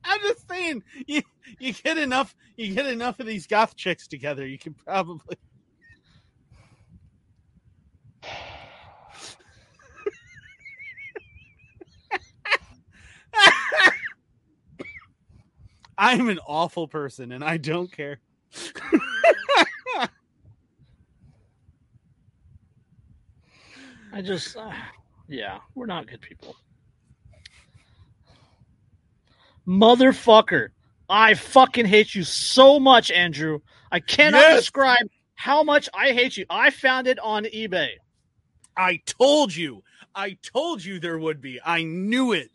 I'm just saying, you get enough of these goth chicks together, you can probably. I'm an awful person, and I don't care. I just, we're not good people. Motherfucker, I fucking hate you so much, Andrew. I cannot describe how much I hate you. I found it on eBay. I told you there would be. I knew it.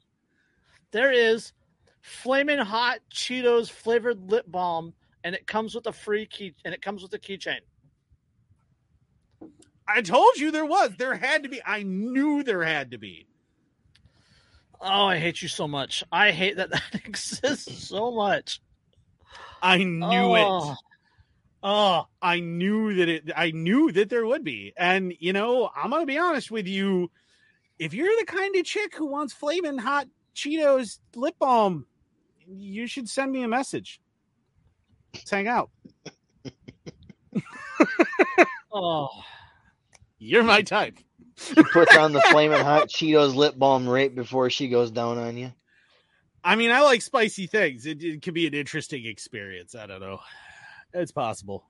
There is Flamin' Hot Cheetos flavored lip balm, and it comes with a free key, and it comes with a keychain. I told you there was. There had to be. I knew there had to be. Oh, I hate you so much. I hate that exists so much. I knew it. Oh, I knew that there would be. And, I'm going to be honest with you. If you're the kind of chick who wants Flamin' Hot Cheetos lip balm, you should send me a message. Let's hang out. Oh. You're my type. She puts on the Flamin' Hot Cheetos lip balm right before she goes down on you. I mean, I like spicy things. It could be an interesting experience. I don't know. It's possible.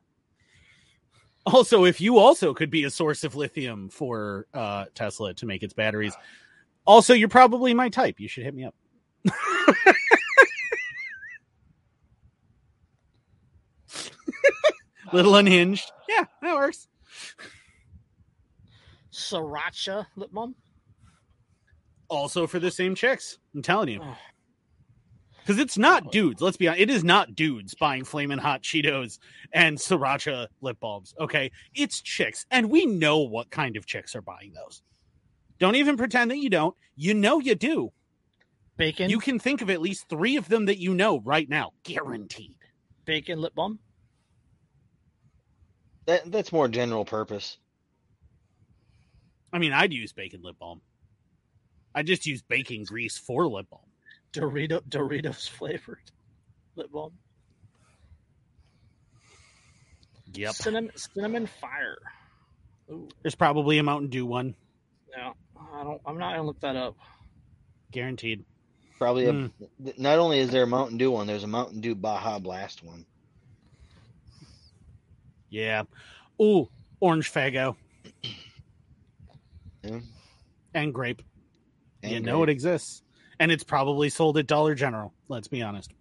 Also, if you also could be a source of lithium for Tesla to make its batteries. Also, you're probably my type. You should hit me up. Little unhinged. Yeah, that works. Sriracha lip balm, also for the same chicks. I'm telling you, because it's not dudes. Let's be honest, it is not dudes buying Flamin' Hot Cheetos and Sriracha lip balms. Okay, it's chicks, and we know what kind of chicks are buying those. Don't even pretend that you don't. You do. Bacon. You can think of at least 3 of them that right now, guaranteed. Bacon lip balm. That's more general purpose. I mean, I'd use bacon lip balm. I just use bacon grease for lip balm. Doritos flavored lip balm. Yep. Cinnamon fire. Ooh. There's probably a Mountain Dew one. Yeah, I'm not gonna look that up. Guaranteed. Probably. Not only is there a Mountain Dew one, there's a Mountain Dew Baja Blast one. Yeah. Ooh, orange Faggo. Yeah. And grape. And it exists. And it's probably sold at Dollar General, let's be honest.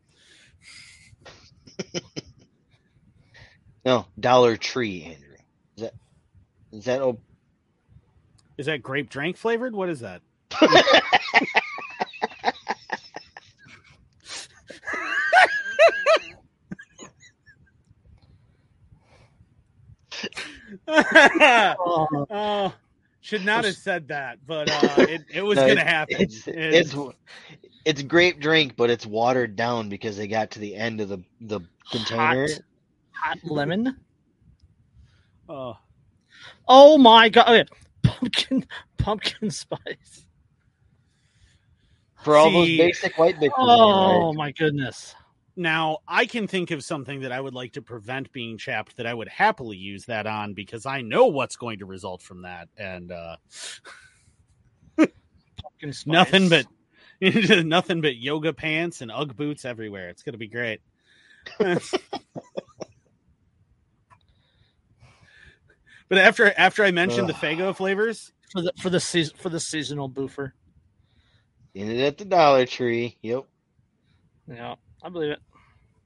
No, Dollar Tree, Andrew. Is that grape drink flavored? What is that? Oh. Should not have said that, but it was going to happen. It's grape drink, but it's watered down because they got to the end of the container. Hot lemon. Oh my God. Okay. Pumpkin spice. For all those basic white bitches. Oh, right? My goodness. Now, I can think of something that I would like to prevent being chapped that I would happily use that on because I know what's going to result from that. And pumpkin spice. nothing but yoga pants and Ugg boots everywhere. It's going to be great. But after I mentioned the Faygo flavors for the seasonal boofer, ended at the Dollar Tree. Yep. Yeah, I believe it.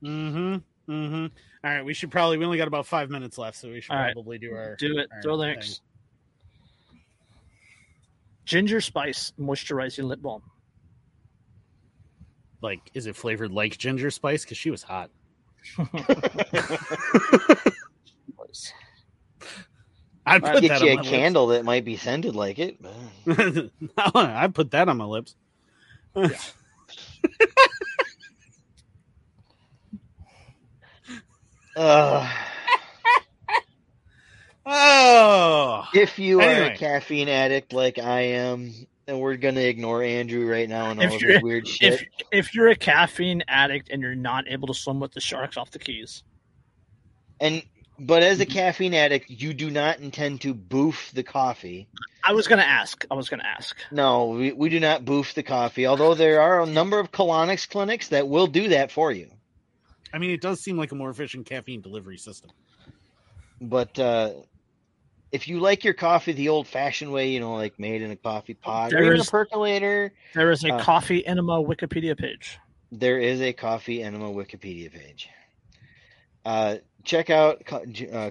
Mm-hmm. Mm-hmm. All right, we only got about 5 minutes left, so we should do our throw the next. Ginger spice moisturizing lip balm. Like, is it flavored like ginger spice? Because she was hot. I'd put get that you on a candle lips. That might be scented like it. I'd put that on my lips. Yeah. If you are a caffeine addict like I am, and we're going to ignore Andrew right now and all of his weird shit. If you're a caffeine addict and you're not able to swim with the sharks off the Keys. But as a caffeine addict, you do not intend to boof the coffee. I was going to ask. No, we do not boof the coffee, although there are a number of colonics clinics that will do that for you. I mean, it does seem like a more efficient caffeine delivery system. But if you like your coffee the old-fashioned way, like made in a coffee pot or in a percolator. There is a coffee enema Wikipedia page. Check out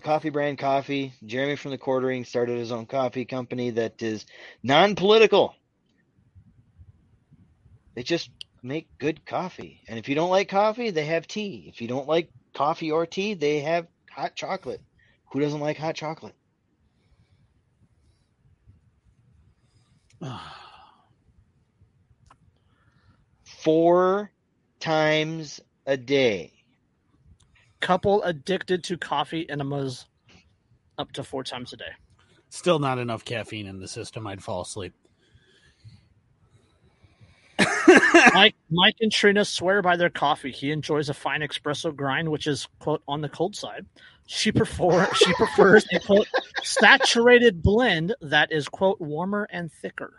Coffee Brand Coffee. Jeremy from the Quartering started his own coffee company that is non-political. They just make good coffee. And if you don't like coffee, they have tea. If you don't like coffee or tea, they have hot chocolate. Who doesn't like hot chocolate? Four times a day. Couple addicted to coffee enemas up to four times a day. Still not enough caffeine in the system. I'd fall asleep. Mike and Trina swear by their coffee. He enjoys a fine espresso grind, which is, quote, on the cold side. She prefers a, quote, saturated blend that is, quote, warmer and thicker.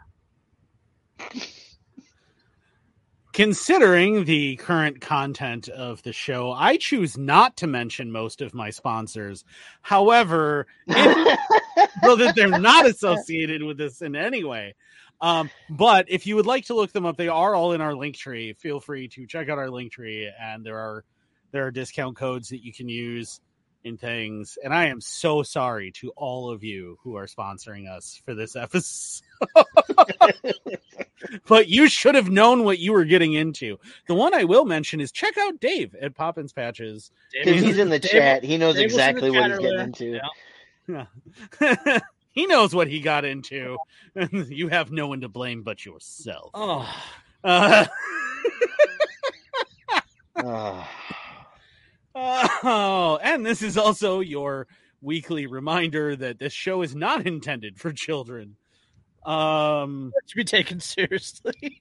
Considering the current content of the show, I choose not to mention most of my sponsors. However, so that they're not associated with this in any way. But if you would like to look them up, they are all in our Linktree. Feel free to check out our Linktree, and there are discount codes that you can use in things. And I am so sorry to all of you who are sponsoring us for this episode. But you should have known what you were getting into. The one I will mention is check out Dave at Poppins Patches. He's in the chat. He knows exactly what he's getting into. Yeah. He knows what he got into. You have no one to blame but yourself. Oh. And this is also your weekly reminder that this show is not intended for children. To be taken seriously.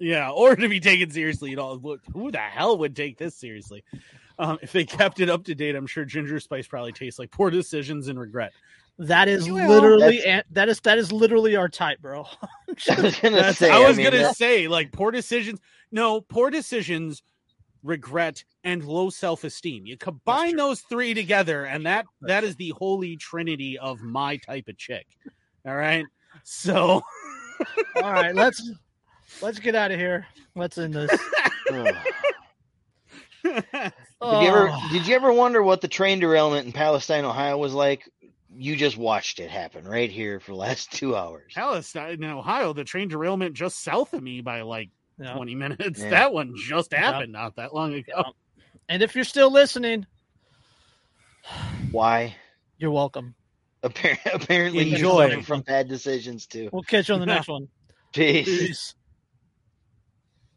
Yeah, or to be taken seriously at all. Look, who the hell would take this seriously? If they kept it up to date, I'm sure ginger spice probably tastes like poor decisions and regret. That is literally literally our type, bro. I was gonna say like poor decisions. No, poor decisions, regret, and low self-esteem. You combine those three together, and that is the holy trinity of my type of chick. All right, so all right, let's get out of here. Let's end this. Did you ever wonder what the train derailment in Palestine, Ohio, was like? You just watched it happen right here for the last 2 hours. Palestine, Ohio, the train derailment just south of me by 20 minutes. Yeah. That one just happened not that long ago. Yeah. And if you're still listening, why? You're welcome. Apparently, enjoy from bad decisions, too. We'll catch you on the next one. Peace.